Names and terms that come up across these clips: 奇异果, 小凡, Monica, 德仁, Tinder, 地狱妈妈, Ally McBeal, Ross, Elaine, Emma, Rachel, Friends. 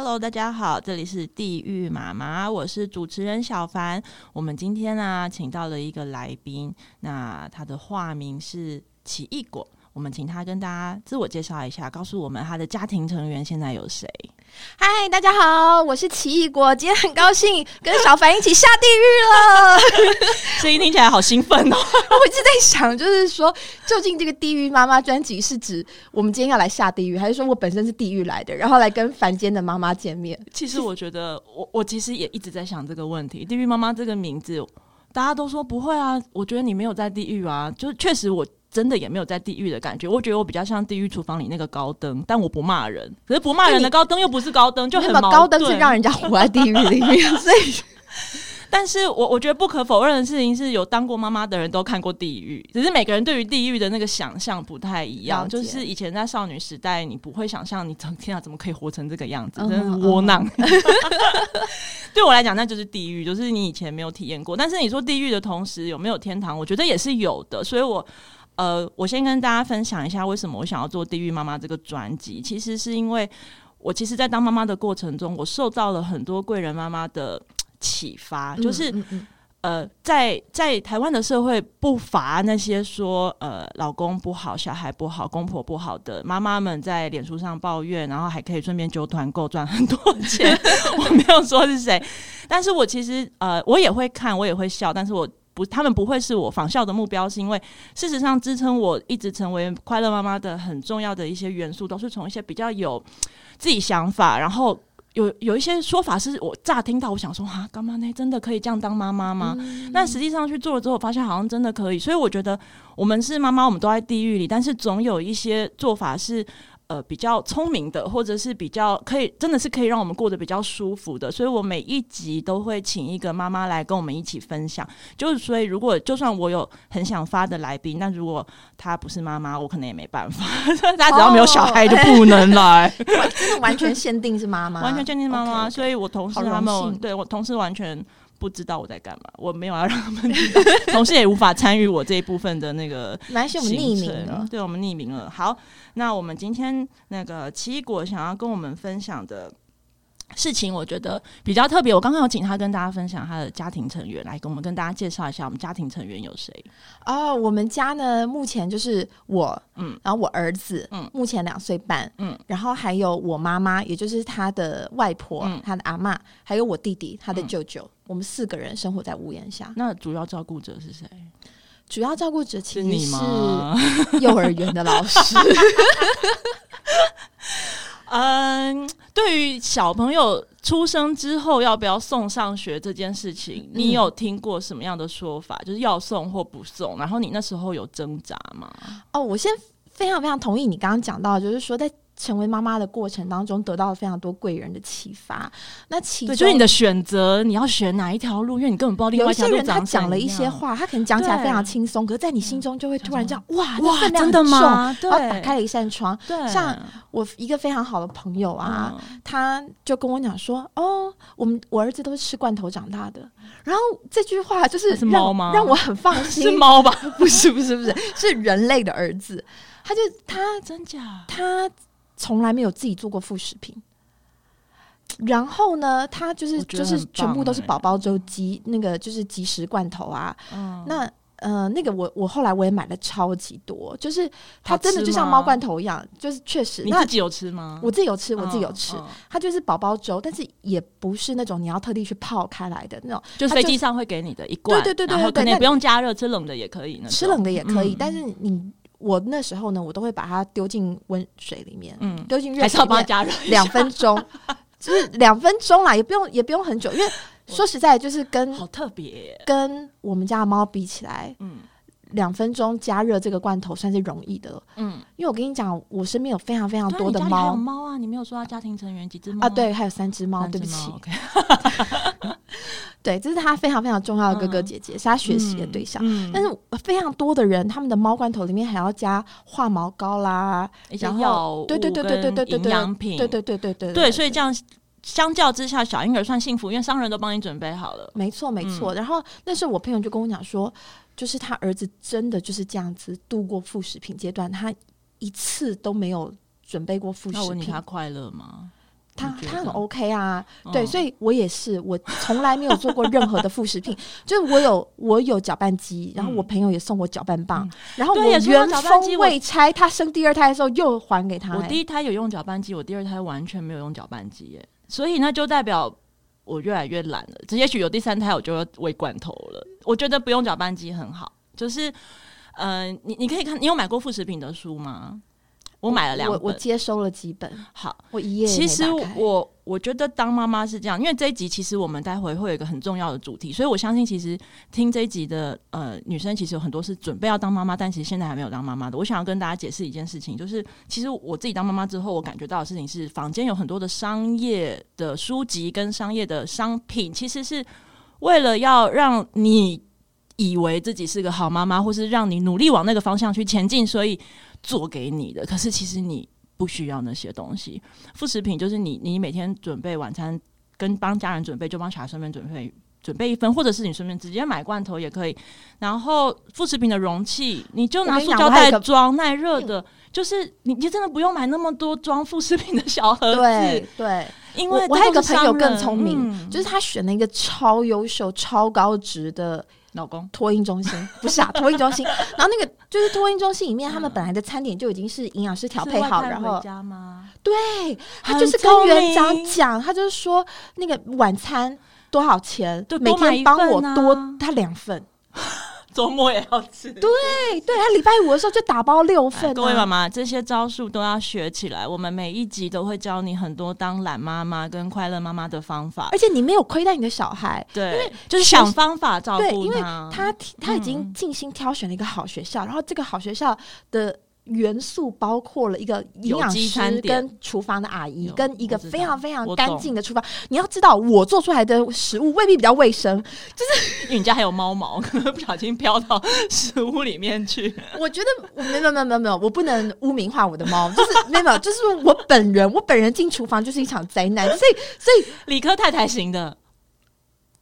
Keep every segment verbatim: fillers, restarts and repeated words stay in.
Hello， 大家好，这里是地狱妈妈，我是主持人小凡。我们今天呢、啊，请到了一个来宾，那他的化名是奇异果。我们请他跟大家自我介绍一下，告诉我们他的家庭成员现在有谁。嗨，大家好，我是奇异果，今天很高兴跟小凡一起下地狱了。声音听起来好兴奋哦！我一直在想，就是说，究竟这个地狱妈妈专辑是指我们今天要来下地狱，还是说我本身是地狱来的，然后来跟凡间的妈妈见面？其实我觉得，我我其实也一直在想这个问题。地狱妈妈这个名字，大家都说不会啊，我觉得你没有在地狱啊，就确实我。真的也没有在地狱的感觉，我觉得我比较像地狱厨房里那个高登，但我不骂人，可是不骂人的高登又不是高登，就很矛盾。高登是让人家活在地狱里面，所以但是我我觉得不可否认的事情是，有当过妈妈的人都看过地狱，只是每个人对于地狱的那个想象不太一样。就是以前在少女时代，你不会想象你天啊怎么可以活成这个样子，嗯、真是窝囊。嗯、对我来讲，那就是地狱，就是你以前没有体验过。但是你说地狱的同时有没有天堂？我觉得也是有的，所以我。呃，我先跟大家分享一下为什么我想要做《地狱妈妈》这个专辑。其实是因为我其实在当妈妈的过程中，我受到了很多贵人妈妈的启发，就是、嗯嗯嗯、呃，在在台湾的社会不乏那些说呃老公不好、小孩不好、公婆不好的妈妈们在脸书上抱怨，然后还可以顺便揪团购赚很多钱。我没有说是谁，但是我其实呃我也会看，我也会笑，但是我。不他们不会是我仿效的目标，是因为事实上支撑我一直成为快乐妈妈的很重要的一些元素，都是从一些比较有自己想法，然后有有一些说法是我乍听到我想说啊，干嘛呢？真的可以这样当妈妈吗？嗯、但实际上去做了之后，我发现好像真的可以。所以我觉得我们是妈妈，我们都在地狱里，但是总有一些做法是。呃，比较聪明的，或者是比较可以，真的是可以让我们过得比较舒服的，所以我每一集都会请一个妈妈来跟我们一起分享。就是所以，如果就算我有很想发的来宾，但如果她不是妈妈，我可能也没办法。她只要没有小孩就不能来，真的完全限定是妈妈，完全限定是妈妈。Okay, okay, 所以我同事他们，对我同事完全。不知道我在干嘛，我没有要让他们知道，同事也无法参与我这一部分的那个行程。蛮是我们匿名了，对，我们匿名了。好，那我们今天那个奇异果想要跟我们分享的事情，我觉得比较特别。我刚刚有请他跟大家分享他的家庭成员，来跟我们跟大家介绍一下我们家庭成员有谁啊、呃？我们家呢，目前就是我，嗯，然后我儿子，嗯，目前两岁半，嗯，然后还有我妈妈，也就是他的外婆，嗯、他的阿嬷，还有我弟弟，他的舅舅。嗯我们四个人生活在屋檐下。那主要照顾者是谁？主要照顾者其实是幼儿园的老师。嗯，对于小朋友出生之后要不要送上学这件事情，你有听过什么样的说法？嗯、就是要送或不送？然后你那时候有挣扎吗？哦，我先非常非常同意你刚刚讲到，就是说在。成为妈妈的过程当中，得到了非常多贵人的启发。那其中对就是你的选择，你要选哪一条路，因为你根本不知道另外一条路长怎样。有些人他讲了一些话，他可能讲起来非常轻松，可是在你心中就会突然这样，哇哇，真的吗？对，然后打开了一扇窗。对，像我一个非常好的朋友啊，嗯、他就跟我讲说，哦，我们我儿子都是吃罐头长大的。然后这句话就是让是猫吗？让我很放心。是猫吧？不是不是不是，是人类的儿子。他就他真假他。从来没有自己做过副食品，然后呢，他就是就是全部都是宝宝粥鸡，那个就是即食罐头啊。嗯、那呃，那个我我后来我也买了超级多，就是它真的就像猫罐头一样，就是确实。你自己有吃吗？我自己有吃，我自己有吃。嗯、它就是宝宝粥，但是也不是那种你要特地去泡开来的那种，就飞机上会给你的一罐，对对对 对, 对, 对，然后可能不用加热，吃冷的也可以，吃冷的也可以，嗯、但是你。我那时候呢，我都会把它丢进温水里面，嗯，丢进热水里面，还是要帮它加热两分钟，就是两分钟啦，也不用也不用很久，因为说实在就是跟好特别，跟我们家的猫比起来，嗯，两分钟加热这个罐头算是容易的，嗯，因为我跟你讲，我身边有非常非常多的猫，还有猫啊，你没有说到家庭成员几只猫啊？对，还有三只猫，对不起， okay、对，这是他非常非常重要的哥哥姐姐，嗯、是他学习的对象。嗯嗯、但是非常多的人，他们的猫罐头里面还要加化毛膏啦，然后对对对对对对对营养品，对对对对对对，所以这样。相较之下，小婴儿算幸福，因为商人都帮你准备好了。没错，没错。嗯、然后那时候我朋友就跟我讲说，就是他儿子真的就是这样子度过副食品阶段，他一次都没有准备过副食品。那我问你，他快乐吗？他他很 OK 啊、哦、对，所以我也是，我从来没有做过任何的副食品就是我有我有搅拌机，然后我朋友也送我搅拌棒、嗯、然后我原封未拆，他生第二胎的时候又还给他、欸、我第一胎有用搅拌机，我第二胎完全没有用搅拌机、欸、所以那就代表我越来越懒了，也许有第三胎我就要喂罐头了。我觉得不用搅拌机很好，就是呃，你你可以看，你有买过副食品的书吗？我买了两本，我接收了几本。好，我一页。其实我我觉得当妈妈是这样，因为这一集其实我们待会会有一个很重要的主题，所以我相信其实听这一集的呃女生其实有很多是准备要当妈妈，但其实现在还没有当妈妈的。我想要跟大家解释一件事情，就是其实我自己当妈妈之后，我感觉到的事情是，坊间有很多的商业的书籍跟商业的商品，其实是为了要让你以为自己是个好妈妈，或是让你努力往那个方向去前进，所以做给你的。可是其实你不需要那些东西。副食品就是你你每天准备晚餐，跟帮家人准备，就帮小孩顺便准备准备一份，或者是你顺便直接买罐头也可以。然后副食品的容器你就拿塑胶袋装，耐热的、嗯、就是你就真的不用买那么多装副食品的小盒子。对对，因为 我, 我还有一个朋友更聪明、嗯、就是他选了一个超优秀超高值的老公托婴中心，不是啊，托婴中心然后那个就是托婴中心里面、嗯、他们本来的餐点就已经是营养师调配好，然后家吗？对，他就是跟园长讲，他就是说那个晚餐多少钱，对，每天帮我多、啊、他两份周末也要吃，对对，他礼拜五的时候就打包六份、啊、各位妈妈，这些招数都要学起来，我们每一集都会教你很多当懒妈妈跟快乐妈妈的方法，而且你没有亏待你的小孩，对，因为就是想方法照顾他，对，因为 他, 他已经尽心挑选了一个好学校、嗯、然后这个好学校的元素包括了一个营养师跟厨房的阿姨跟一个非常非常干净的厨房。你要知道我做出来的食物未必比较卫生，就是因为你家还有猫毛可能不小心飘到食物里面去。我觉得没有没有没有没有，我不能污名化我的猫，就是没有，就是我本人我本人进厨房就是一场灾难，所以所以理科太太型的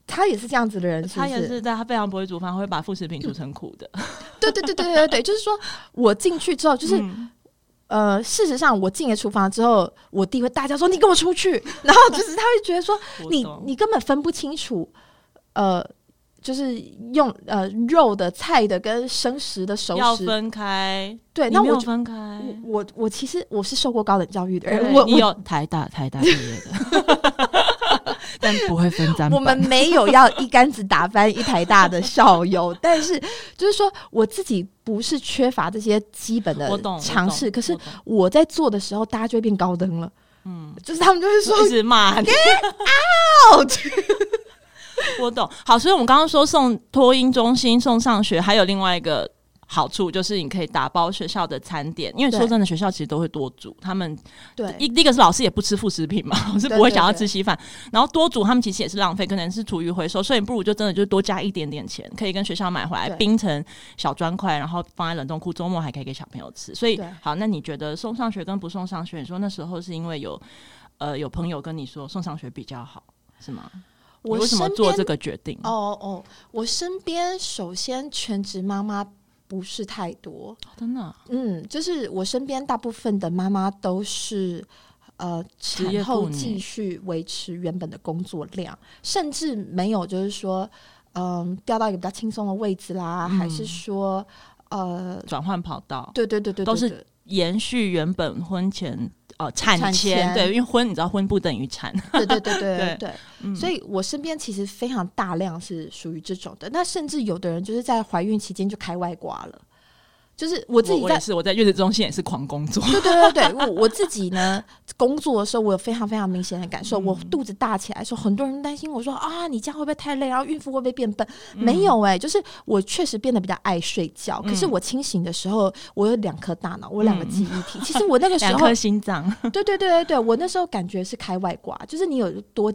他也是这样子的人，是不是？他也是在，他非常不会煮饭，会把副食品煮成苦的。对、嗯、对对对对对，就是说我进去之后，就是、嗯、呃，事实上我进了厨房之后，我弟会大叫说：“你跟我出去！”然后就是他会觉得说：“你你根本分不清楚，呃，就是用呃肉的、菜的跟生食的、熟食要分开。”对，那我没有分开。我 我, 我其实我是受过高等教育的人，我你有台大台大毕业的。但不会分赃。我们没有要一竿子打翻一台大的校友，但是就是说我自己不是缺乏这些基本的尝试，可是我在做的时候，大家就会变高登了。嗯，就是他们就会说一直骂你 Get out 我懂。好，所以我们刚刚说送托婴中心、送上学，还有另外一个好处就是你可以打包学校的餐点，因为说真的学校其实都会多煮，他们对一第一个是老师也不吃副食品嘛，老师不会想要吃稀饭，然后多煮他们其实也是浪费，可能是厨余回收，所以不如就真的就多加一点点钱，可以跟学校买回来冰成小砖块，然后放在冷冻库，周末还可以给小朋友吃。所以好，那你觉得送上学跟不送上学，你说那时候是因为有呃有朋友跟你说送上学比较好是吗？我为什么做这个决定？哦哦，我身边首先全职妈妈不是太多，真的、啊，嗯，就是我身边大部分的妈妈都是呃产后继续维持原本的工作量，甚至没有就是说嗯、呃、调到一个比较轻松的位置啦、嗯，还是说呃转换跑道，对对对 对, 对, 对, 对，都是延续原本婚前呃产 前, 产前，对，因为婚你知道婚不等于产，对对对对对, 对, 对、嗯，所以我身边其实非常大量是属于这种的。那甚至有的人就是在怀孕期间就开外挂了，就是我自己在 我, 我也是我在月子中心也是狂工作，对对对对，我我自己呢工作的时候我有非常非常明显的感受、嗯、我肚子大起来的时候，很多人担心我说啊你这样会不会太累，然后孕妇会不会变笨、嗯、没有耶、欸、就是我确实变得比较爱睡觉、嗯、可是我清醒的时候我有两颗大脑，我有两个记忆体、嗯、其实我那个时候两颗心脏对对对对，我那时候感觉是开外挂，就是你有多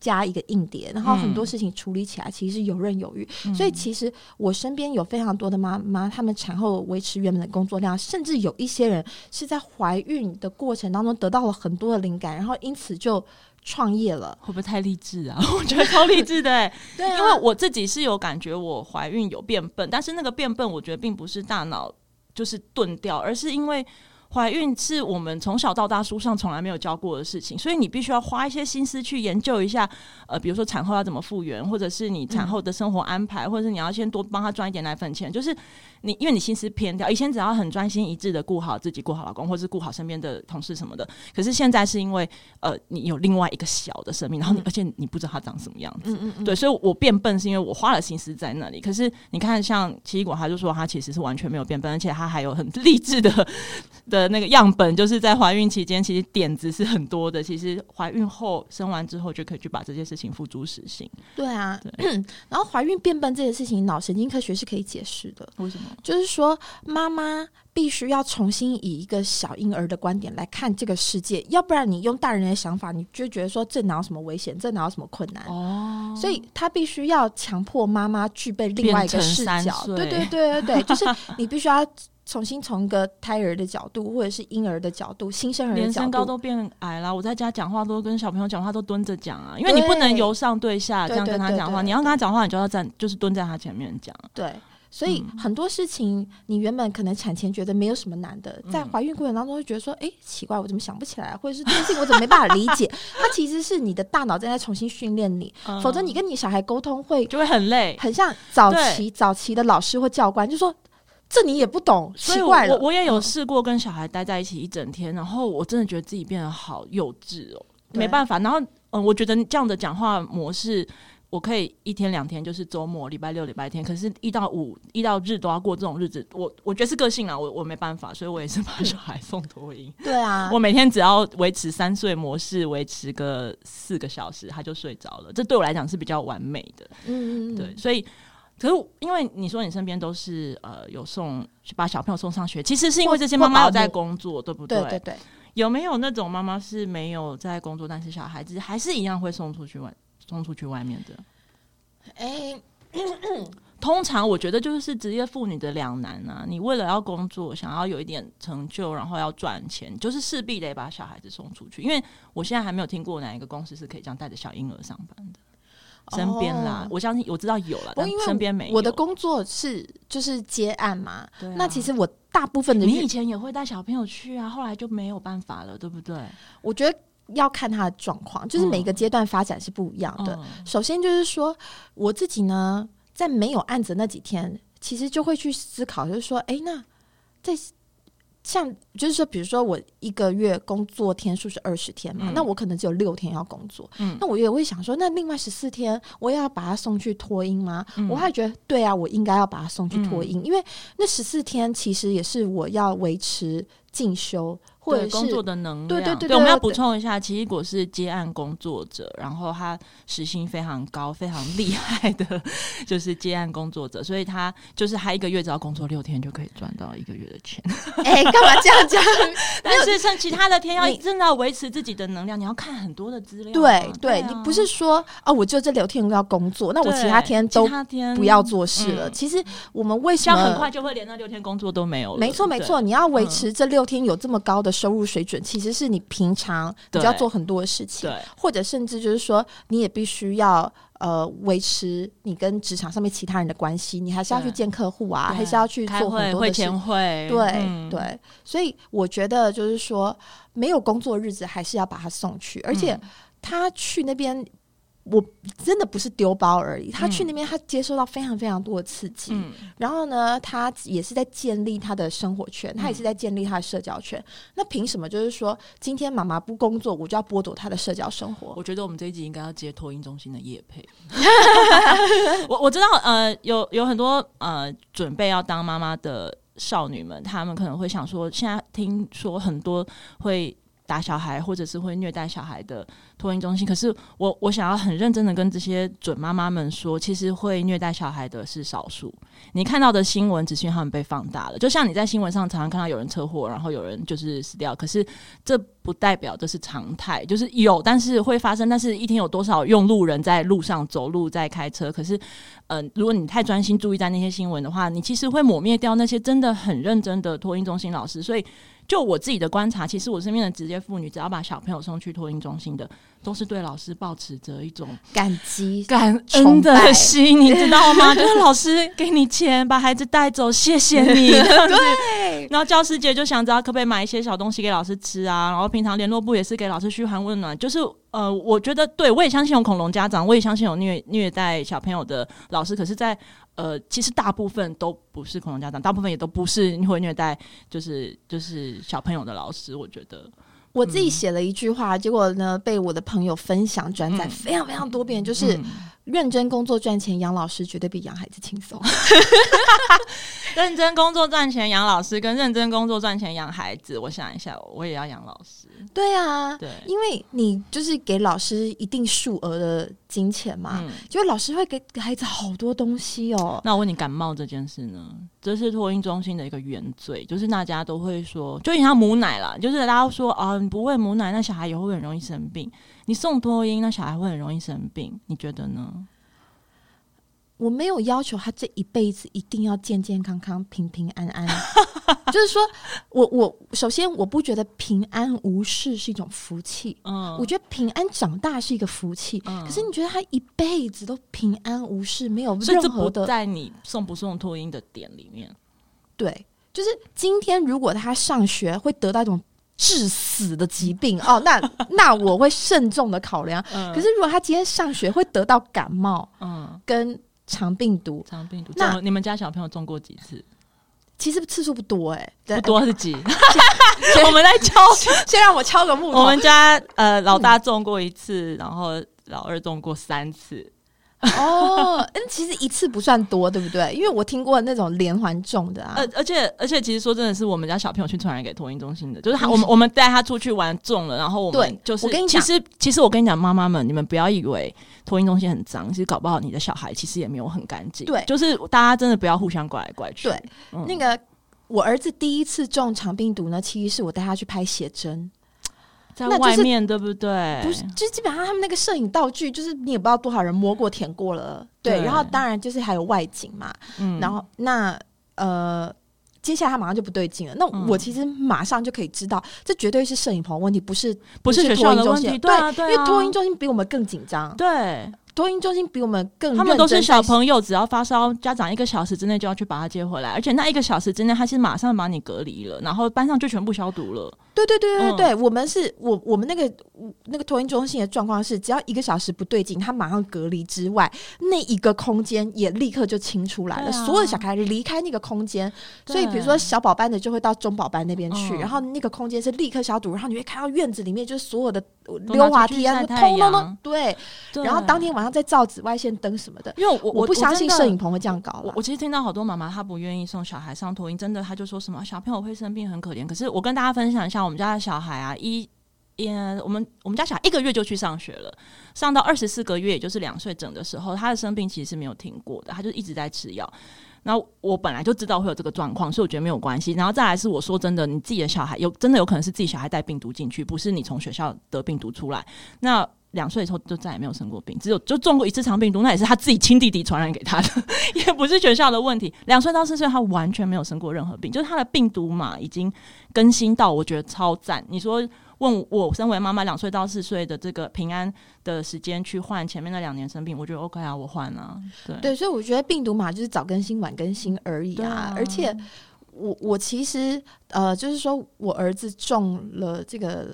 加一个硬碟，然后很多事情处理起来其实游刃有余、嗯、所以其实我身边有非常多的妈妈，她们产后维持原本的工作量，甚至有一些人是在怀孕的过程当中得到了很多的灵感，然后因此就创业了。会不会太励志啊？我觉得超励志的、欸、对、啊，因为我自己是有感觉我怀孕有变笨，但是那个变笨我觉得并不是大脑就是钝掉，而是因为怀孕是我们从小到大书上从来没有教过的事情，所以你必须要花一些心思去研究一下，呃，比如说产后要怎么复原，或者是你产后的生活安排，嗯、或者是你要先多帮他赚一点奶粉钱，就是你因为你心思偏掉，以前只要很专心一致的顾好自己、顾好老公，或是顾好身边的同事什么的，可是现在是因为呃，你有另外一个小的生命，然后你、嗯、而且你不知道他长什么样子，嗯嗯嗯对，所以我变笨是因为我花了心思在那里。可是你看，像奇异果，他就说他其实是完全没有变笨，而且他还有很励志的的那个样本，就是在怀孕期间，其实点子是很多的。其实怀孕后、生完之后，就可以去把这些事情付诸实行。对啊，对然后怀孕变笨这件事情，脑神经科学是可以解释的。为什么？就是说妈妈必须要重新以一个小婴儿的观点来看这个世界，要不然你用大人的想法，你就觉得说这哪有什么危险，这哪有什么困难、哦、所以他必须要强迫妈妈具备另外一个视角，对对对对对，就是你必须要重新从个胎儿的角度，或者是婴儿的角度、新生儿的角度，连身高都变矮啦。我在家讲话都跟小朋友讲话都蹲着讲啊，因为你不能由上对下这样跟他讲话，你要跟他讲话，你就要站，就是蹲在他前面讲。对。所以很多事情你原本可能产前觉得没有什么难的、嗯、在怀孕过程当中会觉得说哎、欸，奇怪我怎么想不起来，或者是这件事情我怎么没办法理解它其实是你的大脑正在重新训练你、嗯、否则你跟你小孩沟通会就会很累，很像早期早期的老师或教官就说这你也不懂，所以奇怪了。 我, 我也有试过跟小孩待在一起一整天、嗯、然后我真的觉得自己变得好幼稚哦，没办法。然后、嗯、我觉得这样的讲话模式我可以一天两天，就是周末礼拜六礼拜天，可是一到五一到日都要过这种日子，我我觉得是个性啦，我我没办法，所以我也是把小孩送托婴、嗯、对啊，我每天只要维持三岁模式，维持个四个小时他就睡着了，这对我来讲是比较完美的。嗯，对，所以可是因为你说你身边都是呃有送把小朋友送上学，其实是因为这些妈妈有在工作，对不对？对对对。有没有那种妈妈是没有在工作，但是小孩子还是一样会送出去玩？送出去外面的、欸、通常我觉得就是职业妇女的两难啊，你为了要工作想要有一点成就，然后要赚钱，就是势必得把小孩子送出去，因为我现在还没有听过哪一个公司是可以这样带着小婴儿上班的、哦、身边啦，我相信我知道有啦，但身边没有。我的工作是就是接案嘛、啊、那其实我大部分的你以前也会带小朋友去啊，后来就没有办法了，对不对？我觉得要看他的状况，就是每一个阶段发展是不一样的、嗯、首先就是说我自己呢在没有案子那几天其实就会去思考，就是说哎、欸，那在像就是说比如说我一个月工作天数是二十天嘛、嗯、那我可能只有六天要工作、嗯、那我也会想说那另外十四天我也要把它送去托婴吗、嗯、我还觉得对啊，我应该要把它送去托婴、嗯、因为那十四天其实也是我要维持进修或者是工作的能量。对对 对, 對, 對，我们要补充一下，奇异果是接案工作者，然后他时薪非常高，非常厉害的就是接案工作者，所以他就是他一个月只要工作六天就可以赚到一个月的钱。哎、欸，干嘛这样讲？但是剩其他的天要真的要维持自己的能量，你要看很多的资料。对 对, 對、啊，你不是说啊、哦，我就这六天要工作，那我其他天都不要做事了。嗯、其实我们为什么很快就会连那六天工作都没有了？没错没错，你要维持这六天有这么高的收入水准，其实是你平常你就要做很多的事情，或者甚至就是说你也必须要呃维持你跟职场上面其他人的关系，你还是要去见客户啊，还是要去做很多的事情，会对、嗯、对，所以我觉得就是说没有工作日子还是要把他送去，而且他去那边我真的不是丢包而已，他去那边他接受到非常非常多的刺激、嗯、然后呢他也是在建立他的生活圈、嗯、他也是在建立他的社交圈，那凭什么就是说今天妈妈不工作我就要剥夺他的社交生活？我觉得我们这一集应该要接托婴中心的业配。我, 我知道呃，有有很多呃准备要当妈妈的少女们，她们可能会想说现在听说很多会打小孩或者是会虐待小孩的托婴中心，可是我我想要很认真的跟这些准妈妈们说，其实会虐待小孩的是少数，你看到的新闻只是因为他们被放大了，就像你在新闻上常常看到有人车祸然后有人就是死掉，可是这不代表这是常态，就是有但是会发生，但是一天有多少用路人在路上走路在开车，可是、呃、如果你太专心注意在那些新闻的话，你其实会抹灭掉那些真的很认真的托婴中心老师。所以就我自己的观察，其实我身边的职业妇女只要把小朋友送去托婴中心的，都是对老师抱持着一种感激感恩的心，你知道吗？就是老师给你钱把孩子带走，谢谢你对，然后教师节就想知道可不可以买一些小东西给老师吃啊，然后平常联络部也是给老师嘘寒问暖，就是呃，我觉得对，我也相信有恐龙家长，我也相信有虐虐待小朋友的老师，可是在呃，其实大部分都不是恐龙家长，大部分也都不是会虐待就是就是小朋友的老师。我觉得我自己写了一句话、嗯、结果呢被我的朋友分享转载非常非常多遍、嗯、就是、嗯、认真工作赚钱养老师绝对比养孩子轻松认真工作赚钱养老师跟认真工作赚钱养孩子，我想一下我也要养老师。对啊，对，因为你就是给老师一定数额的金钱嘛、嗯、结果老师会给孩子好多东西哦。那我问你感冒这件事呢，这是托婴中心的一个原罪，就是大家都会说就像母奶啦，就是大家说啊你不喂母奶那小孩也会很容易生病，你送托婴那小孩会很容易生病，你觉得呢？我没有要求他这一辈子一定要健健康康平平安安就是说我我首先我不觉得平安无事是一种福气、嗯、我觉得平安长大是一个福气、嗯、可是你觉得他一辈子都平安无事没有任何的，所以这不在你送不送托婴的点里面。对，就是今天如果他上学会得到一种致死的疾病哦，那那我会慎重的考量、嗯、可是如果他今天上学会得到感冒、嗯、跟肠病毒，肠病毒，那你们家小朋友中过几次？其实次数不多哎、欸，不多是几？我们在敲，先让我敲个木头。我们家呃老大中过一次，然后老二中过三次。哦，嗯，其实一次不算多，对不对？因为我听过那种连环中的啊，而而且而且，其实说真的是我们家小朋友去传染给托婴中心的，就是他、嗯、我们我们带他出去玩中了，然后我们就是，我跟你讲，其实其实我跟你讲，妈妈们，你们不要以为托婴中心很脏，其实搞不好你的小孩其实也没有很干净，对，就是大家真的不要互相拐来拐去。对，嗯、那个我儿子第一次中肠病毒呢，其实是我带他去拍写真。在外面、就是、对不对？不是，就是基本上他们那个摄影道具，就是你也不知道多少人摸过、舔过了，对。对，然后当然就是还有外景嘛，嗯、然后那呃，接下来他马上就不对劲了。那我其实马上就可以知道，嗯、这绝对是摄影棚问题，不是不是学校的问题，对啊，对啊，因为托婴中心比我们更紧张，对。托婴中心比我们更认真，他们都是小朋友，只要发烧，家长一个小时之内就要去把他接回来，而且那一个小时之内，他是马上把你隔离了，然后班上就全部消毒了。对对对对对，嗯、我们是我我们那个那个托婴中心的状况是，只要一个小时不对劲，他马上隔离之外，那一个空间也立刻就清出来了，啊、所有小孩离开那个空间，所以比如说小宝班的就会到中宝班那边去、嗯，然后那个空间是立刻消毒，然后你会看到院子里面就是所有的溜滑梯啊，通通都对，然后当天晚上。然后再照紫外线灯什么的，因为 我, 我, 我不相信摄影棚会这样搞。我我其实听到好多妈妈她不愿意送小孩上托婴，真的她就说什么小朋友会生病很可怜。可是我跟大家分享一下，我们家的小孩啊，一嗯、我们我们家小孩一个月就去上学了，上到二十四个月，也就是两岁整的时候，他的生病其实是没有停过的，他就一直在吃药。然后我本来就知道会有这个状况，所以我觉得没有关系。然后再来是我说真的，你自己的小孩有真的有可能是自己小孩带病毒进去，不是你从学校得病毒出来。那两岁以后就再也没有生过病，只有就中过一次肠病毒，那也是他自己亲弟弟传染给他的，也不是学校的问题。两岁到四岁他完全没有生过任何病，就是他的病毒嘛已经更新到我觉得超赞。你说问我身为妈妈两岁到四岁的这个平安的时间去换前面那两年生病，我觉得 OK 啊，我换啊。 对, 对，所以我觉得病毒嘛就是早更新晚更新而已 啊, 啊而且我我其实呃，就是说我儿子中了这个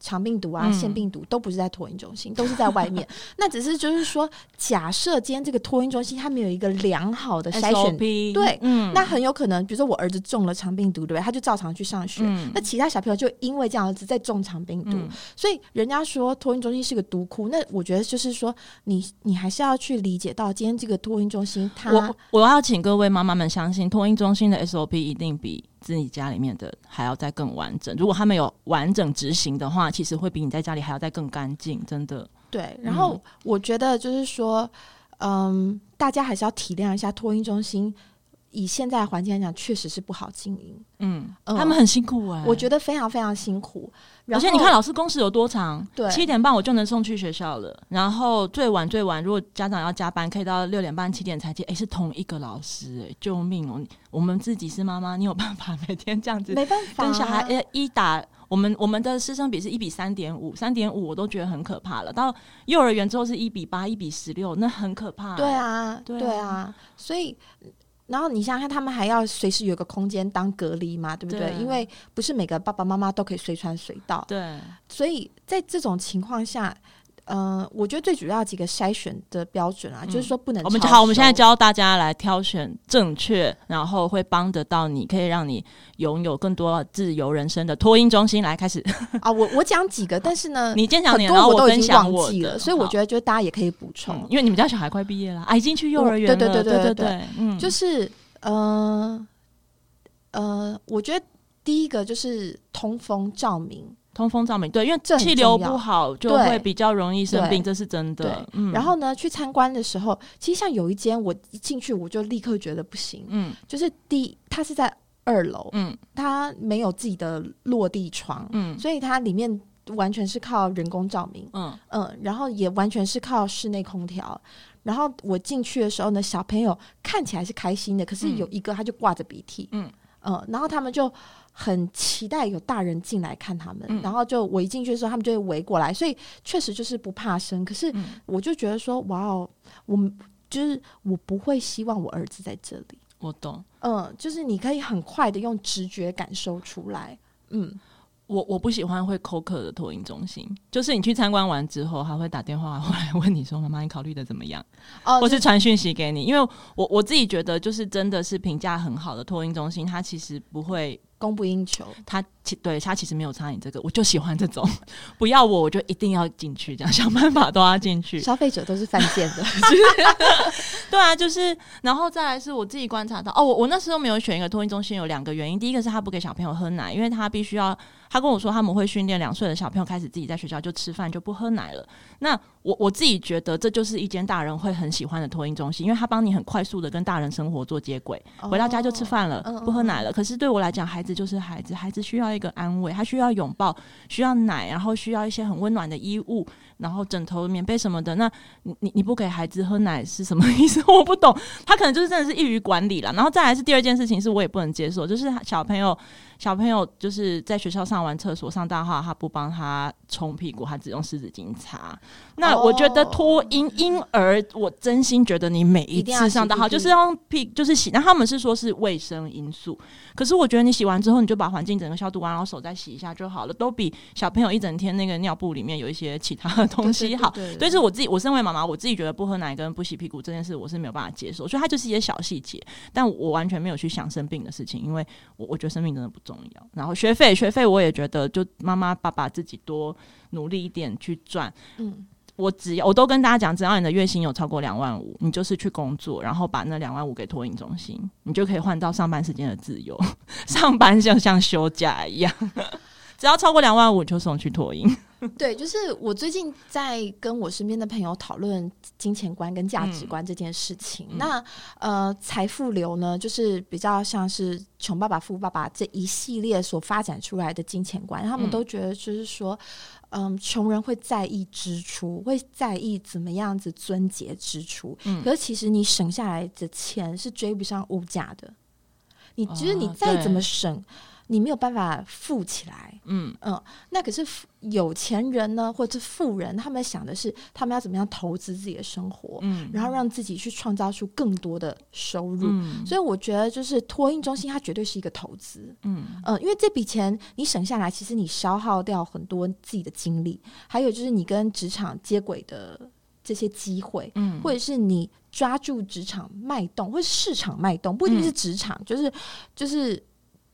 肠病毒啊、腺病毒都不是在托婴中心，都是在外面。那只是就是说，假设今天这个托婴中心它没有一个良好的筛选， S O P, 对、嗯，那很有可能，比如说我儿子中了肠病毒，对不对？他就照常去上学。嗯、那其他小朋友就因为这样子在中肠病毒、嗯，所以人家说托婴中心是个毒窟。那我觉得就是说你，你你还是要去理解到今天这个托婴中心它，我我要请各位妈妈们相信，托婴中心的 S O P 一定比自己家里面的还要再更完整，如果他们有完整执行的话，其实会比你在家里还要再更干净，真的。对，然后我觉得就是说，嗯，嗯大家还是要体谅一下托婴中心。以现在的环境来讲，确实是不好经营。嗯、呃，他们很辛苦哎、欸，我觉得非常非常辛苦。而且你看，老师工时有多长？对，七点半我就能送去学校了。然后最晚最晚，如果家长要加班，可以到六点半、七点才接。哎、欸，是同一个老师哎、欸，救命哦、喔！我们自己是妈妈，你有办法每天这样子？没办法，跟小孩一打。我们我们的师生比是一比三点五，三点五我都觉得很可怕了。到幼儿园之后是一比八，一比十六，那很可怕、欸。对啊，对啊，对啊，所以。然后你想想看，他们还要随时有个空间当隔离嘛，对不 对, 对？因为不是每个爸爸妈妈都可以随传随到。对，所以在这种情况下，呃，我觉得最主要几个筛选的标准啊，嗯、就是说不能我们好，我们现在教大家来挑选正确，然后会帮得到你，可以让你拥有更多自由人生的托婴中心。来开始啊，我我讲几个，但是呢，你先讲你，然后我分享我的，所以我觉得就大家也可以补充、嗯，因为你们家小孩快毕业了，啊，已经去幼儿园了，对对对对对 对, 对, 对, 对，嗯，就是呃呃，我觉得第一个就是通风照明。通风照明，对，因为气流不好就会比较容易生病，这是真的、嗯、然后呢去参观的时候，其实像有一间我一进去我就立刻觉得不行、嗯、就是第它是在二楼、嗯、它没有自己的落地窗、嗯、所以它里面完全是靠人工照明，嗯嗯，然后也完全是靠室内空调。然后我进去的时候呢，小朋友看起来是开心的，可是有一个他就挂着鼻涕，嗯嗯，然后他们就很期待有大人进来看他们、嗯、然后就我一进去的时候他们就会围过来，所以确实就是不怕生。可是我就觉得说、嗯、哇哦，我就是我不会希望我儿子在这里。我懂，嗯，就是你可以很快的用直觉感受出来。嗯，我我不喜欢会口渴的托婴中心，就是你去参观完之后，他会打电话回来问你说：“妈妈，你考虑的怎么样？”哦，或是传讯息给你。因为我我自己觉得，就是真的是评价很好的托婴中心，它其实不会供不应求，它对它其实没有差你这个。我就喜欢这种，不要我我就一定要进去，这样想办法都要进去。消费者都是犯贱的，对啊，就是。然后再来是我自己观察到，哦，我我那时候没有选一个托婴中心，有两个原因。第一个是他不给小朋友喝奶，因为他必须要。他跟我说他们会训练两岁的小朋友开始自己在学校就吃饭就不喝奶了。那我我自己觉得这就是一间大人会很喜欢的托婴中心，因为他帮你很快速的跟大人生活做接轨，回到家就吃饭了、哦、不喝奶了、嗯、可是对我来讲，孩子就是孩子，孩子需要一个安慰，他需要拥抱，需要奶，然后需要一些很温暖的衣物，然后枕头棉被什么的。那你你不给孩子喝奶是什么意思？我不懂，他可能就是真的是易于管理啦。然后再来是第二件事情是我也不能接受，就是小朋友小朋友就是在学校上完厕所上大号，他不帮他冲屁股，他只用湿纸巾擦。那我觉得托婴婴儿，我真心觉得你每一次上大号就是要用屁就是洗，那他们是说是卫生因素，可是我觉得你洗完之后你就把环境整个消毒完，然后手再洗一下就好了，都比小朋友一整天那个尿布里面有一些其他的东西好。对对对对对，所以是我自己，我身为妈妈，我自己觉得不喝奶跟不洗屁股这件事我是没有办法接受，所以它就是一些小细节，但我完全没有去想生病的事情，因为 我, 我觉得生病真的不重要。然后学费学费我也觉得就妈妈爸爸自己多努力一点去赚。嗯，我只要我都跟大家讲，只要你的月薪有超过两万五，你就是去工作，然后把那两万五给托婴中心，你就可以换到上班时间的自由。上班就像休假一样。只要超过两万五就送去托婴。对，就是我最近在跟我身边的朋友讨论金钱观跟价值观这件事情、嗯、那呃，财富流呢就是比较像是穷爸爸富爸爸这一系列所发展出来的金钱观，他们都觉得就是说嗯，穷人会在意支出，会在意怎么样子撙节支出、嗯、可是其实你省下来的钱是追不上物价的，你就是你再怎么省、哦你没有办法富起来。嗯嗯，那可是有钱人呢或者是富人，他们想的是他们要怎么样投资自己的生活、嗯、然后让自己去创造出更多的收入、嗯、所以我觉得就是托婴中心它绝对是一个投资。嗯嗯，因为这笔钱你省下来，其实你消耗掉很多自己的精力，还有就是你跟职场接轨的这些机会、嗯、或者是你抓住职场脉动，或者市场脉动，不一定是职场、嗯、就是就是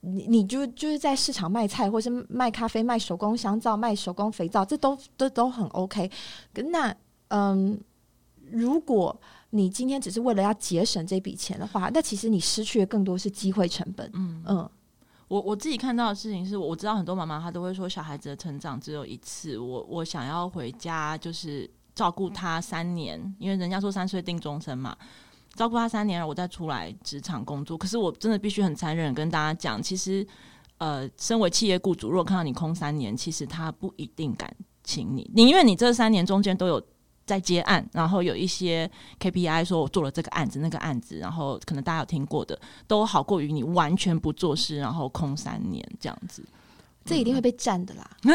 你, 你就就是在市场卖菜，或是卖咖啡，卖手工香皂，卖手工肥皂，这都都都很 OK。 那嗯，如果你今天只是为了要节省这笔钱的话，那其实你失去的更多是机会成本。嗯嗯，我我自己看到的事情是，我知道很多妈妈她都会说小孩子的成长只有一次，我我想要回家就是照顾他三年，因为人家说三岁定终身嘛，照顾他三年了，我再出来职场工作。可是我真的必须很残忍跟大家讲，其实，呃，身为企业雇主，如果看到你空三年，其实他不一定敢请你，你因为你这三年中间都有在接案，然后有一些 K P I 说我做了这个案子那个案子，然后可能大家有听过的，都好过于你完全不做事，然后空三年这样子。这一定会被占的啦。嗯、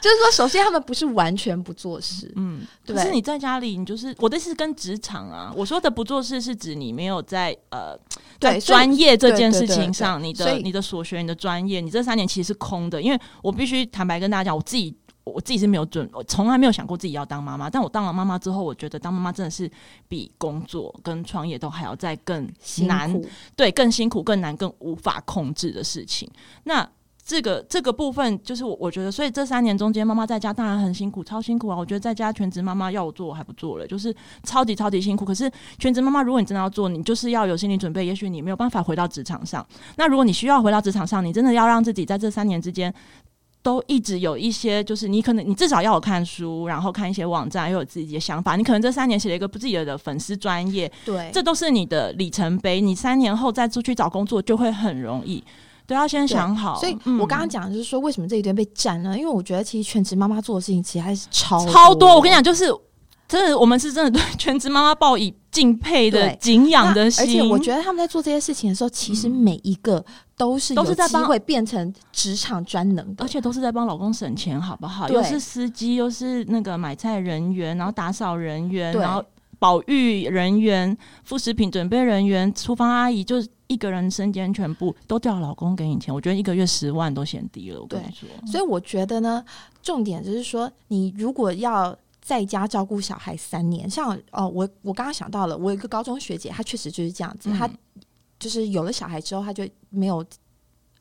就是说，首先他们不是完全不做事，嗯，对。可是你在家里，你就是我的意思跟职场啊，我说的不做事是指你没有在呃在专业这件事情上，對對對對你的你的所学、你的专业，你这三年其实是空的。因为我必须坦白跟大家讲，我自己。我自己是没有准，我从来没有想过自己要当妈妈。但我当了妈妈之后，我觉得当妈妈真的是比工作跟创业都还要再更难，对，更辛苦、更难、更无法控制的事情。那这个这个部分，就是我我觉得，所以这三年中间，妈妈在家当然很辛苦，超辛苦啊！我觉得在家全职妈妈要我做，我还不做了，就是超级超级辛苦。可是全职妈妈，如果你真的要做，你就是要有心理准备，也许你没有办法回到职场上。那如果你需要回到职场上，你真的要让自己在这三年之间。都一直有一些，就是你可能你至少要有看书，然后看一些网站，又有自己的想法。你可能这三年写了一个自己的粉丝专业，对，这都是你的里程碑。你三年后再出去找工作就会很容易，都要先想好。所以我刚刚讲的就是说，为什么这一段被占呢？因为我觉得其实全职妈妈做的事情其实还是超多超多。我跟你讲，就是真的，我们是真的对全职妈妈抱以敬佩的、敬仰的心。而且我觉得他们在做这些事情的时候，其实每一个。嗯都是有机会变成职场专能的，而且都是在帮老公省钱，好不好？又是司机，又是那个买菜人员，然后打扫人员，然后保育人员、副食品准备人员、厨房阿姨，就是一个人身兼全部，都叫老公给你钱。我觉得一个月十万都嫌低了，我跟你说。所以我觉得呢，重点就是说，你如果要。在家照顾小孩三年，像哦，我我刚刚想到了，我有一个高中学姐，她确实就是这样子，嗯、她就是有了小孩之后，她就没有，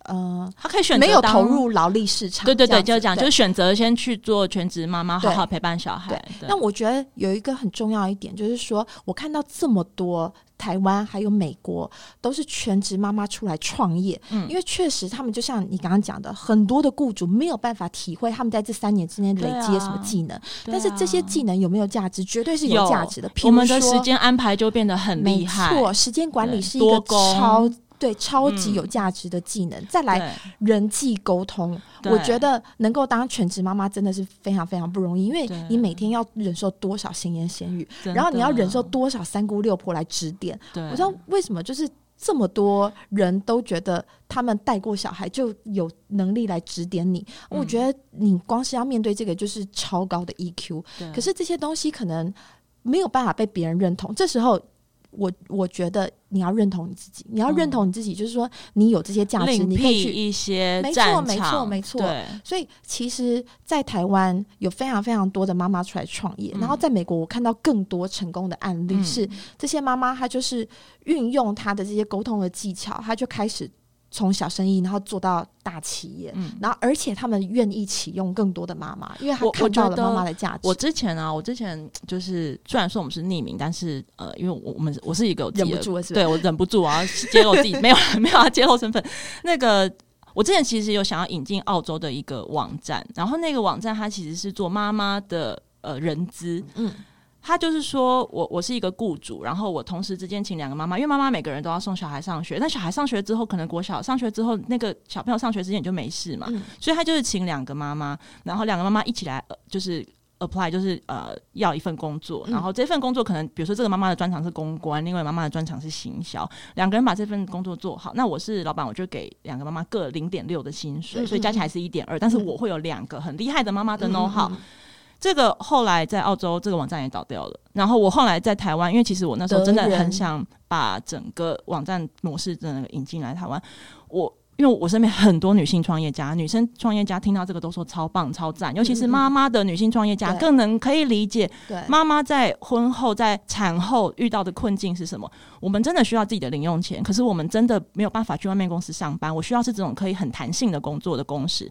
呃，她可以选择没有投入劳力市场，对对对，就是这样，就是选择先去做全职妈妈，好好陪伴小孩。那我觉得有一个很重要一点，就是说我看到这么多。台湾还有美国都是全职妈妈出来创业、嗯、因为确实他们就像你刚刚讲的，很多的雇主没有办法体会他们在这三年之内累积什么技能、啊、但是这些技能有没有价值，绝对是有价值的。我们的时间安排就变得很厉害，没错，时间管理是一个超对超级有价值的技能、嗯、再来人际沟通，我觉得能够当全职妈妈真的是非常非常不容易，因为你每天要忍受多少闲言闲语，然后你要忍受多少三姑六婆来指点。我知道为什么就是这么多人都觉得他们带过小孩就有能力来指点你、嗯、我觉得你光是要面对这个就是超高的 E Q， 可是这些东西可能没有办法被别人认同。这时候我我觉得你要认同你自己，你要认同你自己，就是说你有这些价值，你可以去一些战场，没错没错没错。所以其实，在台湾有非常非常多的妈妈出来创业、嗯，然后在美国我看到更多成功的案例是、嗯、这些妈妈她就是运用她的这些沟通的技巧，她就开始。从小生意然后做到大企业、嗯、然后而且他们愿意启用更多的妈妈，因为他看到了妈妈的价值。 我, 我, 我之前啊我之前就是虽然说我们是匿名，但是呃，因为 我, 我们我是一个忍不住了是不是，对，我忍不住啊揭露自己没有没有啊揭露身份。那个我之前其实有想要引进澳洲的一个网站，然后那个网站它其实是做妈妈的呃人资，嗯，他就是说我我是一个雇主，然后我同时之间请两个妈妈，因为妈妈每个人都要送小孩上学，那小孩上学之后可能国小上学之后那个小朋友上学之前就没事嘛、嗯、所以他就是请两个妈妈，然后两个妈妈一起来、呃、就是 apply 就是呃要一份工作，然后这份工作可能比如说这个妈妈的专长是公关，另外妈妈的专长是行销，两个人把这份工作做好，那我是老板，我就给两个妈妈各 零点六 的薪水，所以加起来是 一点二， 但是我会有两个很厉害的妈妈的 know how、嗯嗯嗯，这个后来在澳洲这个网站也倒掉了，然后我后来在台湾，因为其实我那时候真的很想把整个网站模式真的引进来台湾，我因为我身边很多女性创业家，女生创业家听到这个都说超棒超赞，尤其是妈妈的女性创业家更能可以理解妈妈在婚后在产后遇到的困境是什么。我们真的需要自己的零用钱，可是我们真的没有办法去外面公司上班，我需要是这种可以很弹性的工作的公司。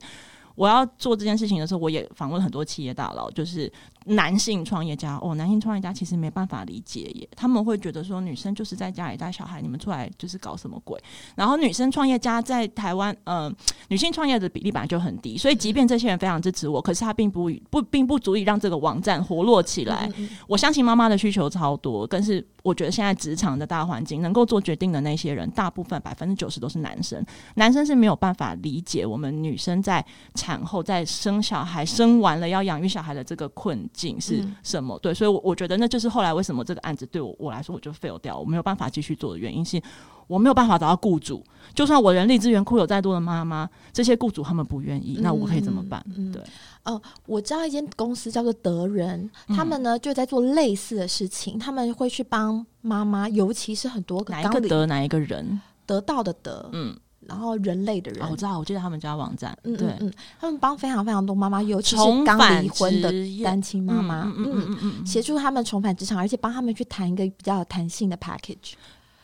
我要做这件事情的时候，我也访问很多企业大佬，就是男性创业家哦，男性创业家其实没办法理解耶，他们会觉得说女生就是在家里带小孩，你们出来就是搞什么鬼。然后女生创业家在台湾，呃，女性创业的比例本来就很低，所以即便这些人非常支持我，可是他并不不并不足以让这个网站活络起来。嗯嗯，我相信妈妈的需求超多，但是我觉得现在职场的大环境能够做决定的那些人，大部分百分之九十都是男生，男生是没有办法理解我们女生在产产后在生小孩生完了要养育小孩的这个困境是什么、嗯、对，所以 我, 我觉得那就是后来为什么这个案子对 我, 我来说我就 fail 掉，我没有办法继续做的原因是我没有办法找到雇主，就算我人力资源库有再多的妈妈，这些雇主他们不愿意，那我可以怎么办、嗯嗯、对、呃、我知道一间公司叫做德仁，他们呢就在做类似的事情、嗯、他们会去帮妈妈，尤其是很多个哪一个德哪一个人得到的德，嗯，然后人类的人、哦、我知道，我记得他们家网站，嗯，对，嗯，他们帮非常非常多妈妈，尤其是刚离婚的单亲妈妈，嗯嗯嗯嗯嗯，协助他们重返职场，而且帮他们去谈一个比较有弹性的 package。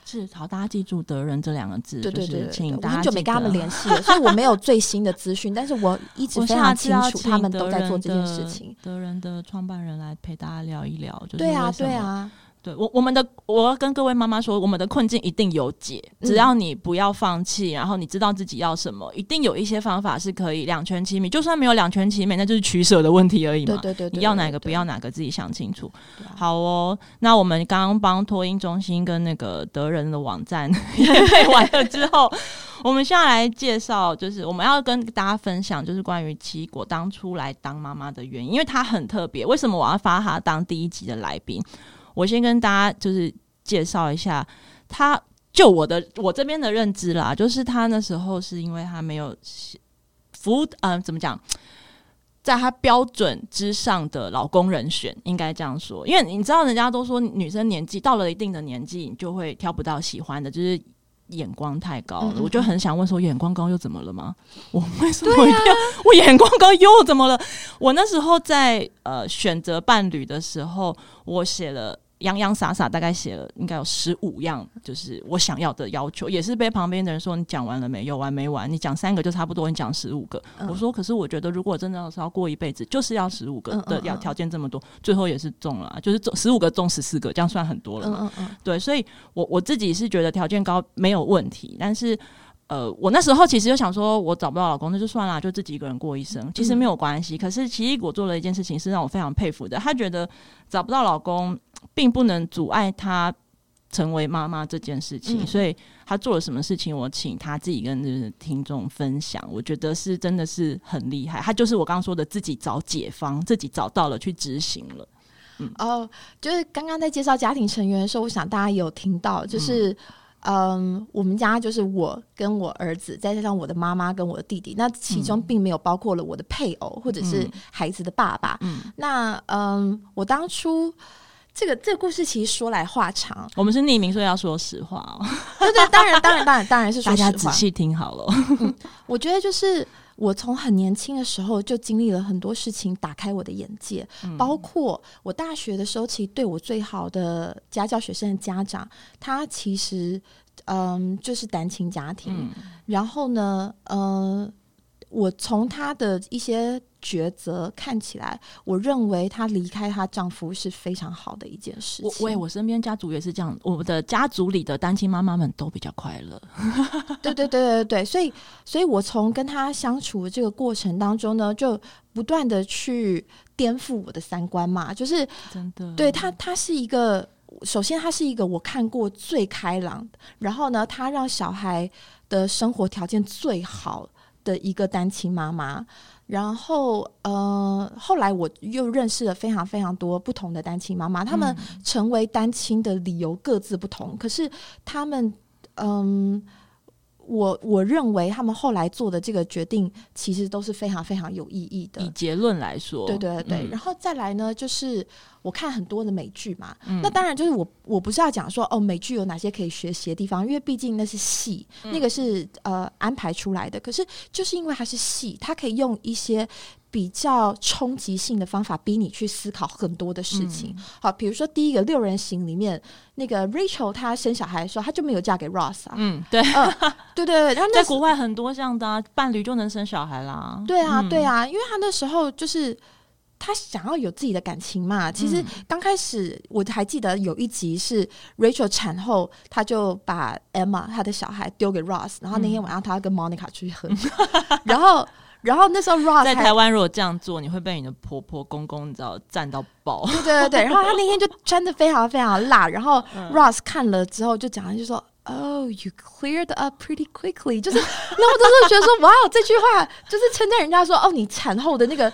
是，好，大家记住"德仁"这两个字，对对对对对，就是请大家记得。我很久没跟他们联系了，所以我没有最新的资讯，但是我一直非常清楚他们都在做这件事情。德仁的创办人来陪大家聊一聊，就是对啊，对啊。对，我我们的我要跟各位妈妈说，我们的困境一定有解，只要你不要放弃，然后你知道自己要什么，一定有一些方法是可以两全其美，就算没有两全其美，那就是取舍的问题而已嘛。对对 对, 对, 对, 对, 对, 对，你要哪个不要哪个，自己想清楚。好哦，那我们刚刚帮托婴中心跟那个德仁的网站也配完了之后，我们下来介绍，就是我们要跟大家分享，就是关于奇异果当初来当妈妈的原因，因为它很特别。为什么我要发它当第一集的来宾？我先跟大家就是介绍一下，他就我的我这边的认知啦，就是他那时候是因为他没有服务，呃，怎么讲，在他标准之上的老公人选，应该这样说，因为你知道人家都说女生年纪到了一定的年纪，你就会挑不到喜欢的，就是眼光太高了、嗯、我就很想问说眼光高又怎么了吗？我为什么一定要、啊、我眼光高又怎么了？我那时候在呃选择伴侣的时候，我写了洋洋洒洒大概写了应该有十五样就是我想要的要求，也是被旁边的人说你讲完了没有完没完，你讲三个就差不多，你讲十五个、嗯、我说可是我觉得如果真的是要过一辈子就是要十五个的要条件这么多，最后也是中了，就是十五个中十四个，这样算很多了嘛、嗯嗯嗯、对，所以 我, 我自己是觉得条件高没有问题，但是呃，我那时候其实就想说我找不到老公那就算了，就自己一个人过一生，其实没有关系、嗯、可是奇异果做了一件事情是让我非常佩服的，他觉得找不到老公并不能阻碍他成为妈妈这件事情、嗯、所以他做了什么事情我请他自己跟听众分享，我觉得是真的是很厉害，他就是我刚刚说的自己找解方，自己找到了去执行了。嗯、哦，就是刚刚在介绍家庭成员的时候，我想大家有听到就是、嗯嗯，我们家就是我跟我儿子，再加上我的妈妈跟我的弟弟，那其中并没有包括了我的配偶或者是孩子的爸爸。嗯嗯，那嗯，我当初这个这个故事其实说来话长，我们是匿名，所以要说实话哦。对对，当然当然当然当然是说实话，大家仔细听好了。嗯，我觉得就是我从很年轻的时候就经历了很多事情打开我的眼界、嗯、包括我大学的时候其实对我最好的家教学生的家长，他其实嗯就是单亲家庭、嗯、然后呢呃我从他的一些抉择看起来，我认为她离开她丈夫是非常好的一件事情。我喂，我身边家族也是这样，我们的家族里的单亲妈妈们都比较快乐。对对对对对，所以所以我从跟她相处的这个过程当中呢，就不断的去颠覆我的三观嘛，就是真的，对她她是一个，首先她是一个我看过最开朗，然后呢，她让小孩的生活条件最好的一个单亲妈妈。然后呃，后来我又认识了非常非常多不同的单亲妈妈，她们成为单亲的理由各自不同，可是她们嗯、呃，我我认为她们后来做的这个决定其实都是非常非常有意义的，以结论来说，对对对、嗯、然后再来呢就是我看很多的美剧嘛、嗯、那当然就是我我不是要讲说哦美剧有哪些可以学习的地方，因为毕竟那是戏、嗯、那个是呃安排出来的，可是就是因为它是戏，它可以用一些比较冲击性的方法逼你去思考很多的事情、嗯、好，比如说第一个六人行里面那个 Rachel 她生小孩的时候她就没有嫁给 Ross 啊，嗯对、呃、对对对，然后在国外很多这样的、啊、伴侣就能生小孩啦，对啊、嗯、对啊，因为她那时候就是他想要有自己的感情嘛，其实刚开始我还记得有一集是 Rachel 产后他就把 Emma 他的小孩丢给 Ross， 然后那天晚上他要跟 Monica 出去喝、嗯、然后然后那时候 Ross 在台湾如果这样做你会被你的婆婆公公你知道站到爆，对对对，然后他那天就穿得非常非常辣，然后 Ross 看了之后就讲，就说 Oh, you cleared up pretty quickly. 就是，那我真的觉得说，哇，这句话就是称赞人家说，哦，你产后的那个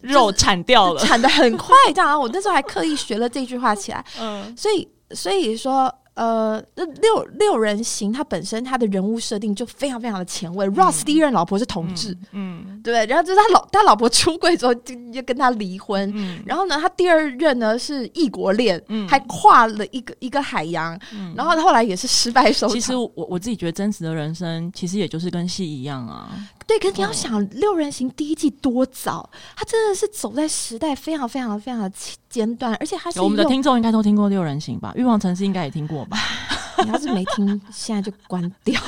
肉产掉了，产得很快。这样，我那时候还刻意学了这句话起来。嗯，所以，所以说。呃，六六人行，他本身他的人物设定就非常非常的前卫。嗯、Ross 第一任老婆是同志，嗯，嗯对不对？然后就是他老他老婆出柜之后就就跟他离婚，嗯、然后呢，他第二任呢是异国恋，嗯、还跨了一个一个海洋，嗯、然后后来也是失败收场。其实我我自己觉得真实的人生其实也就是跟戏一样啊。对，可是你要想，哦、六人行第一季多早，他真的是走在时代非常非常非常的尖端，而且他是我们的听众应该都听过六人行吧？欲望城市应该也听过吧？你要是没听，现在就关掉，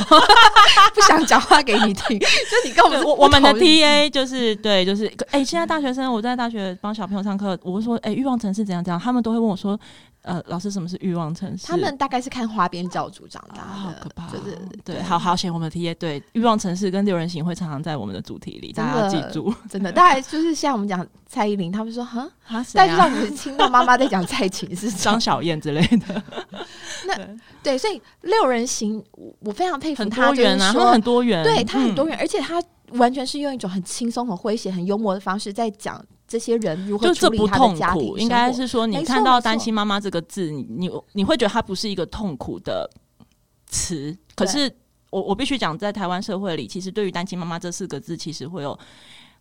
不想讲话给你听。就你跟我们，我们的 T A 就是对，就是哎、欸，现在大学生，我在大学帮小朋友上课，我说哎，欲、欸、望城市怎样怎样，他们都会问我说。呃，老师，什么是欲望城市？他们大概是看花边教主长大的，啊、好可怕！就是对，对好好写我们的题。对，欲望城市跟六人行会常常在我们的主题里，大家要记住。真的，大概就是像我们讲蔡依林，他们说哈，但就让你听到妈妈在讲蔡琴是张小燕之类的。那 对, 对，所以六人行我非常佩服他，很多元啊，他很多元，对他很多元，嗯、而且他完全是用一种很轻松、很诙谐、很幽默的方式在讲。这些人如何处理他的家庭生活，就这不痛苦，应该是说你看到担心妈妈这个字，你你你会觉得它不是一个痛苦的词，可是我我必须讲，在台湾社会里，其实对于担心妈妈这四个字，其实会有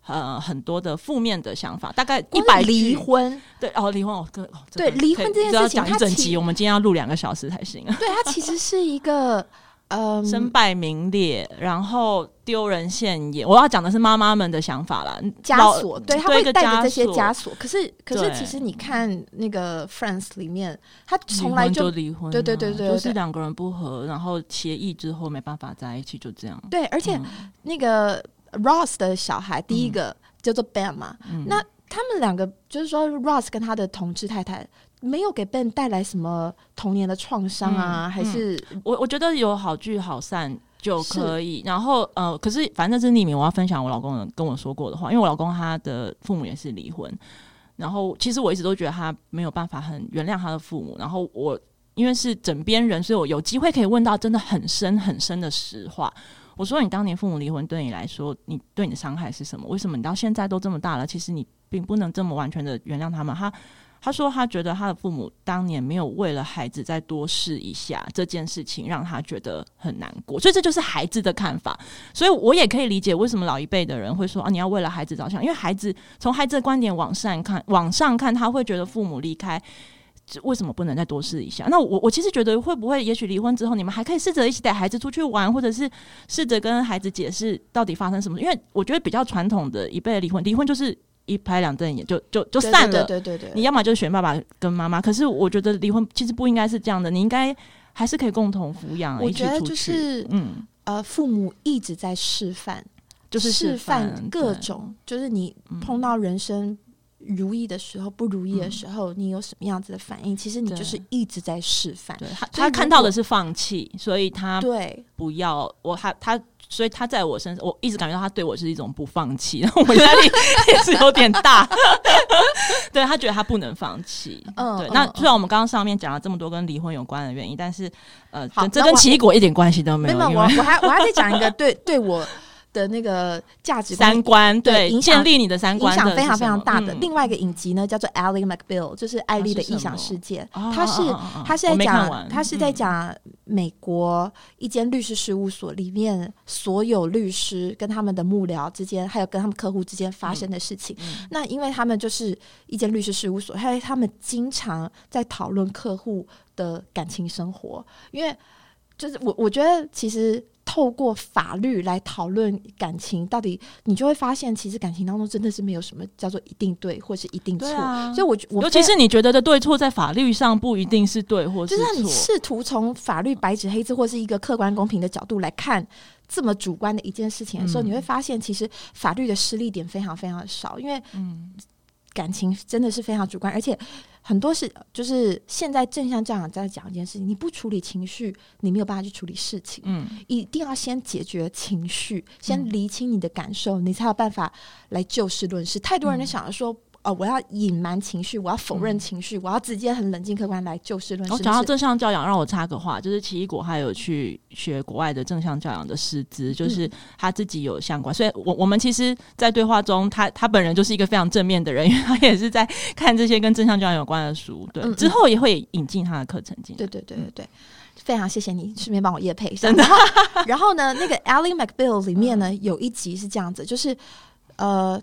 呃很多的负面的想法，大概一百离婚，对哦，离婚哦，对对离婚这件事情，要讲一整集，我们今天要录两个小时才行。对，它其实是一个。嗯，身败名裂，然后丢人现眼。我要讲的是妈妈们的想法啦，枷锁，对，他会带着这些枷锁。可是，可是其实你看那个 Friends 里面，他从来就离婚，对对对对，就是两个人不和，然后协议之后没办法在一起，就这样。对，而且那个 Ross 的小孩，第一个叫做 Ben 嘛，那他们两个就是说 Ross 跟他的同志太太。没有给 Ben 带来什么童年的创伤啊，嗯、还是、嗯、我我觉得有好聚好散就可以。然后呃，可是反正这是匿名，我要分享我老公跟我说过的话，因为我老公他的父母也是离婚，然后其实我一直都觉得他没有办法很原谅他的父母，然后我因为是枕边人，所以我有机会可以问到真的很深很深的实话。我说你当年父母离婚对你来说，你对你的伤害是什么？为什么你到现在都这么大了，其实你并不能这么完全的原谅他们？他他说他觉得他的父母当年没有为了孩子再多试一下这件事情，让他觉得很难过，所以这就是孩子的看法。所以我也可以理解为什么老一辈的人会说啊，你要为了孩子着想，因为孩子从孩子的观点往上看，往上看他会觉得父母离开为什么不能再多试一下？那我我其实觉得会不会，也许离婚之后，你们还可以试着一起带孩子出去玩，或者是试着跟孩子解释到底发生什么？因为我觉得比较传统的一辈的离婚，离婚就是。一拍两瞪眼就就就散了，对对对对对对，你要么就选爸爸跟妈妈。可是我觉得离婚其实不应该是这样的，你应该还是可以共同抚养，我觉得就是嗯呃，父母一直在示范，就是示范各种，就是你碰到人生。嗯如意的时候，不如意的时候，嗯、你有什么样子的反应？其实你就是一直在示范。他看到的是放弃，所以他对不要我他他，所以他在我身上，我一直感觉到他对我是一种不放弃。然后我压力也是有点大，对他觉得他不能放弃。嗯，对。嗯、那虽然我们刚刚上面讲了这么多跟离婚有关的原因，但是呃，这跟奇异果一点关系都没有。没有，我我还我还在讲一个对对我。的那个价值观三观，对，影响力你的三观的影响非常非常大的。嗯、另外一个影集呢叫做 Ally McBeal， 就是艾莉的异想世界。它是它是在讲它是在讲美国一间律师事务所里面所有律师跟他们的幕僚之间，还有跟他们客户之间发生的事情。嗯嗯、那因为他们就是一间律师事务所，还有他们经常在讨论客户的感情生活，因为就是我我觉得其实。透过法律来讨论感情，到底你就会发现，其实感情当中真的是没有什么叫做一定对或是一定错。啊、所以我，我尤其是你觉得的对错，在法律上不一定是对或是错。就是你试图从法律白纸黑字或是一个客观公平的角度来看这么主观的一件事情的时候，嗯、你会发现，其实法律的施力点非常非常的少，因为感情真的是非常主观，而且。很多事就是现在正像这样在讲一件事情，你不处理情绪，你没有办法去处理事情。嗯，一定要先解决情绪，先厘清你的感受，嗯、你才有办法来就事论事。太多人想说，嗯、哦，我要隐瞒情绪，我要否认情绪、嗯、我要直接很冷静客观来就事论事。讲、哦、到正向教养，让我插个话，就是奇异果还有去学国外的正向教养的师资，就是他自己有相关、嗯、所以 我, 我们其实在对话中 他, 他本人就是一个非常正面的人，因为他也是在看这些跟正向教养有关的书，对、嗯嗯，之后也会引进他的课程进来。对对对对对、嗯，非常谢谢你顺便帮我业配一下。真的然, 然后呢那个 Ally McBeal 里面呢、嗯、有一集是这样子，就是呃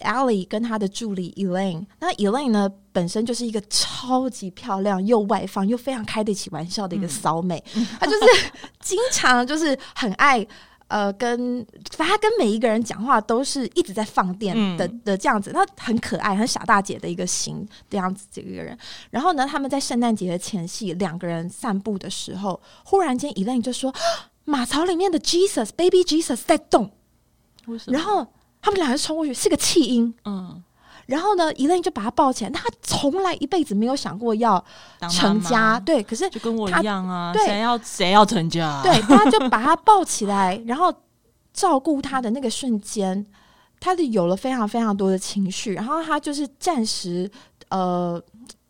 Ally 跟她的助理 Elaine， 那 Elaine 呢本身就是一个超级漂亮又外放又非常开得起玩笑的一个骚妹、嗯、她就是经常就是很爱呃，跟反正他跟每一个人讲话都是一直在放电 的,、嗯、的这样子，那很可爱很傻大姐的一个型这样子这个人。然后呢他们在圣诞节的前夕两个人散步的时候，忽然间 Elaine 就说马槽里面的 Jesus Baby Jesus 在动，然后他们两个冲过去，是个弃婴、嗯、然后呢 Elaine 就把他抱起来，他从来一辈子没有想过要成家妈妈，对，可是就跟我一样啊，谁 要, 谁要成家、啊、对，他就把他抱起来然后照顾他的那个瞬间，他有了非常非常多的情绪，然后他就是暂时呃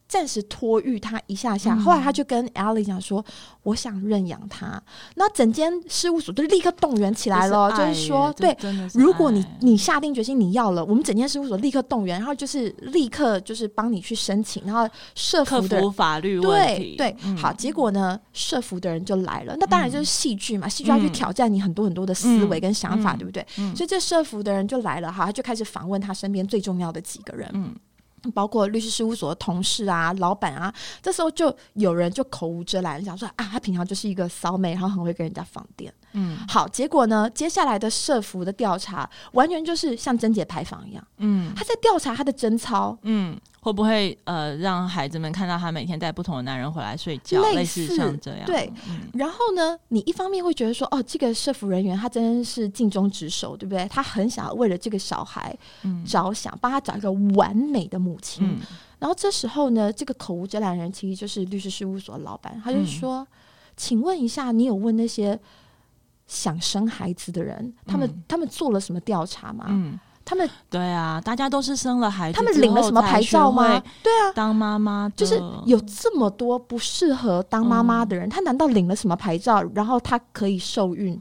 暂时托育他一下下、嗯、后来他就跟 Ally 讲说我想认养他，那整间事务所就立刻动员起来了，就是说对，如果你你下定决心你要了，我们整间事务所立刻动员，然后就是立刻就是帮你去申请，然后社服的人克服法律问题，对对、嗯、好，结果呢社服的人就来了，那当然就是戏剧嘛，戏剧要去挑战你很多很多的思维跟想法、嗯、对不对、嗯、所以这社服的人就来了，好，他就开始访问他身边最重要的几个人，嗯，包括律师事务所的同事啊老板啊，这时候就有人就口无遮拦想说啊他平常就是一个骚妹，然后很会跟人家放电，嗯，好，结果呢接下来的社服的调查完全就是像甄姐牌坊一样，嗯，他在调查他的贞操，嗯，会不会呃让孩子们看到他每天带不同的男人回来睡觉，类 似, 类似像这样，对、嗯、然后呢你一方面会觉得说哦这个社服人员他真是尽忠职守，对不对，他很想要为了这个小孩着想、嗯、帮他找一个完美的母亲、嗯、然后这时候呢这个口无遮拦人其实就是律师事务所老板，他就说、嗯、请问一下你有问那些想生孩子的人他们、嗯、他们做了什么调查吗？嗯，他们对啊，大家都是生了孩子，他们领了什么牌照吗？对啊，当妈妈就是有这么多不适合当妈妈的人、嗯、他难道领了什么牌照然后他可以受孕？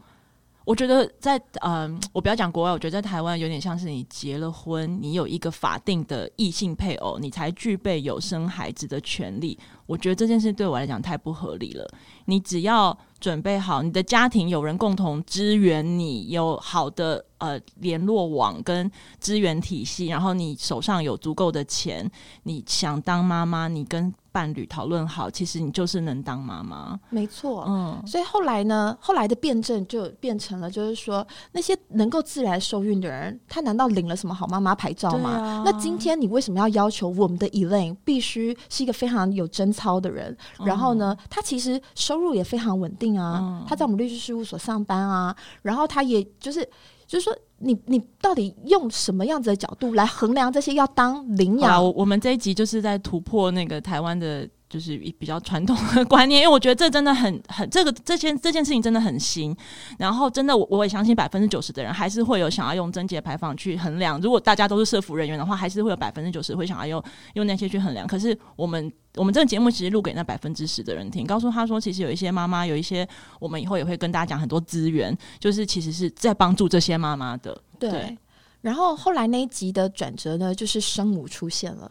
我觉得在呃，我不要讲国外，我觉得在台湾有点像是你结了婚，你有一个法定的异性配偶，你才具备有生孩子的权利。我觉得这件事对我来讲太不合理了。你只要准备好，你的家庭有人共同支援你，有好的呃联络网跟支援体系，然后你手上有足够的钱，你想当妈妈，你跟伴侣讨论好，其实你就是能当妈妈，没错。嗯，所以后来呢，后来的辩证就变成了，就是说那些能够自然受孕的人，他难道领了什么好妈妈牌照吗？啊、那今天你为什么要要求我们的 Elaine 必须是一个非常有贞操的人？嗯、然后呢，他其实收入也非常稳定啊、嗯，他在我们律师事务所上班啊，然后他也就是。就是说你你到底用什么样子的角度来衡量这些要当领养、啊、我, 我们这一集就是在突破那个台湾的就是比较传统的观念，因为我觉得这真的很很这个这件这件事情真的很新，然后真的我我也相信百分之九十的人还是会有想要用贞洁牌坊去衡量，如果大家都是社服人员的话，还是会有百分之九十会想要用用那些去衡量。可是我们我们这个节目其实录给那百分之十的人听，告诉他说，其实有一些妈妈，有一些我们以后也会跟大家讲很多资源，就是其实是在帮助这些妈妈的。对。对，然后后来那一集的转折呢，就是生母出现了。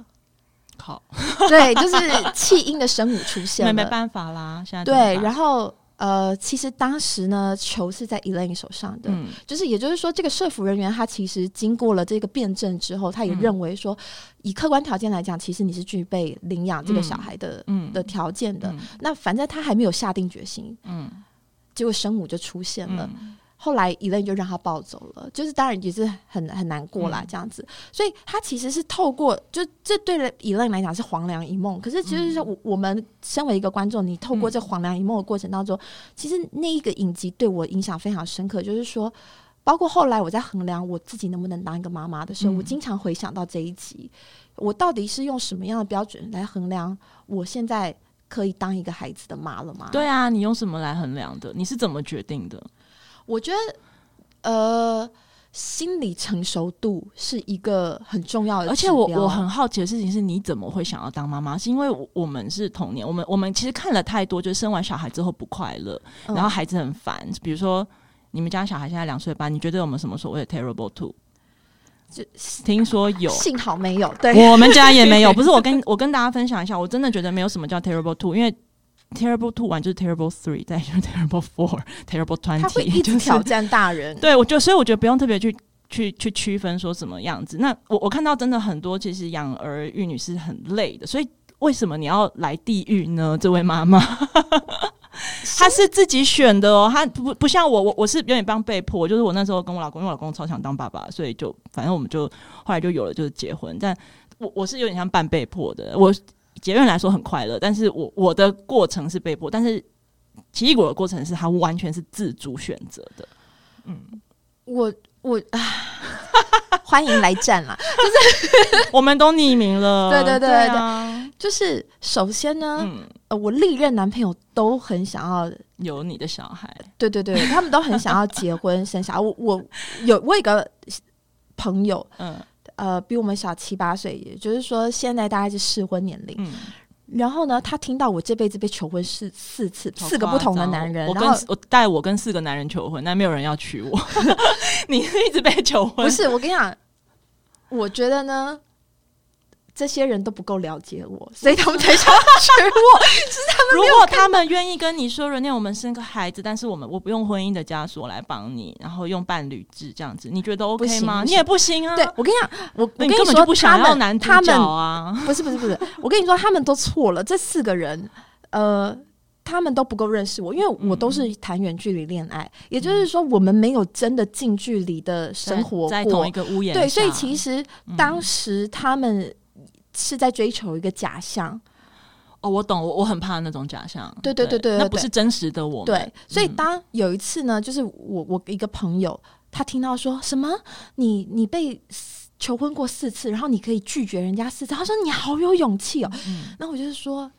好对，就是弃婴的生母出现了，没办法啦，现在对，然后呃，其实当时呢，球是在 Elaine 手上的、嗯，就是也就是说，这个社服人员他其实经过了这个辩证之后，他也认为说，嗯、以客观条件来讲，其实你是具备领养这个小孩的、嗯、的条件的、嗯。那反正他还没有下定决心，嗯，结果生母就出现了。嗯，后来 Elaine 就让他抱走了，就是当然也是很很难过啦、嗯、这样子，所以他其实是透过就这对 Elaine 来讲是黄粱一梦，可是其实 我,、嗯、我们身为一个观众，你透过这黄粱一梦的过程当中、嗯、其实那一个影集对我影响非常深刻，就是说包括后来我在衡量我自己能不能当一个妈妈的时候、嗯、我经常回想到这一集，我到底是用什么样的标准来衡量我现在可以当一个孩子的妈了吗？对啊，你用什么来衡量的？你是怎么决定的？我觉得呃心理成熟度是一个很重要的指标。而且 我, 我很好奇的事情是，你怎么会想要当妈妈？是因为 我, 我们是童年，我们我们其实看了太多，就是生完小孩之后不快乐，嗯、然后孩子很烦。比如说，你们家小孩现在两岁半，你觉得有没有什么所谓的 terrible two？听说有，幸好没有。对，我们家也没有。不是我跟我跟大家分享一下，我真的觉得没有什么叫 terrible two， 因为 terrible two 完就是 terrible three， 再就是 terrible four， terrible twenty， 他会一直挑战大人。就是、对，我就所以我觉得不用特别去去去区分说什么样子。那我我看到真的很多，其实养儿育女是很累的，所以为什么你要来地狱呢？这位妈妈。他是自己选的哦，他 不, 不像我，我我是有点帮被迫，就是我那时候跟我老公，因为我老公超想当爸爸，所以就反正我们就后来就有了，就是结婚。但我我是有点像半被迫的，我结论来说很快乐，但是我我的过程是被迫，但是奇异果的过程是他完全是自主选择的。嗯，我我啊。欢迎来战啦！就是我们都匿名了，对对 对, 对, 对、啊、就是首先呢，嗯呃、我历任男朋友都很想要有你的小孩，对对对，他们都很想要结婚生小孩。我我有我有一个朋友，嗯呃，比我们小七八岁，也就是说现在大概是适婚年龄。嗯，然后呢，他听到我这辈子被求婚是四次，四个不同的男人。我跟我带我跟四个男人求婚，但没有人要娶我。你一直被求婚？不是，我跟你讲，我觉得呢，这些人都不够了解我，所以他们才想要娶我。是他们。如果他们愿意跟你说，人家我们生个孩子，但是我们我不用婚姻的枷锁来帮你，然后用伴侣制这样子，你觉得 OK 吗？你也不行啊。对，我跟你讲，我我跟你说，他们男主角啊，不是不是不是，我跟你说，他们都错了。这四个人，呃。他们都不够认识我，因为我都是谈远距离恋爱、嗯、也就是说我们没有真的近距离的生活过， 在, 在同一个屋檐下。对，所以其实当时他们是在追求一个假象、嗯、哦，我懂， 我, 我很怕那种假象。对对对 对, 对, 对, 对, 对，那不是真实的我们。对，所以当有一次呢，就是我我一个朋友，他听到说什么你你被求婚过四次，然后你可以拒绝人家四次，他说你好有勇气哦、嗯、然后我就是说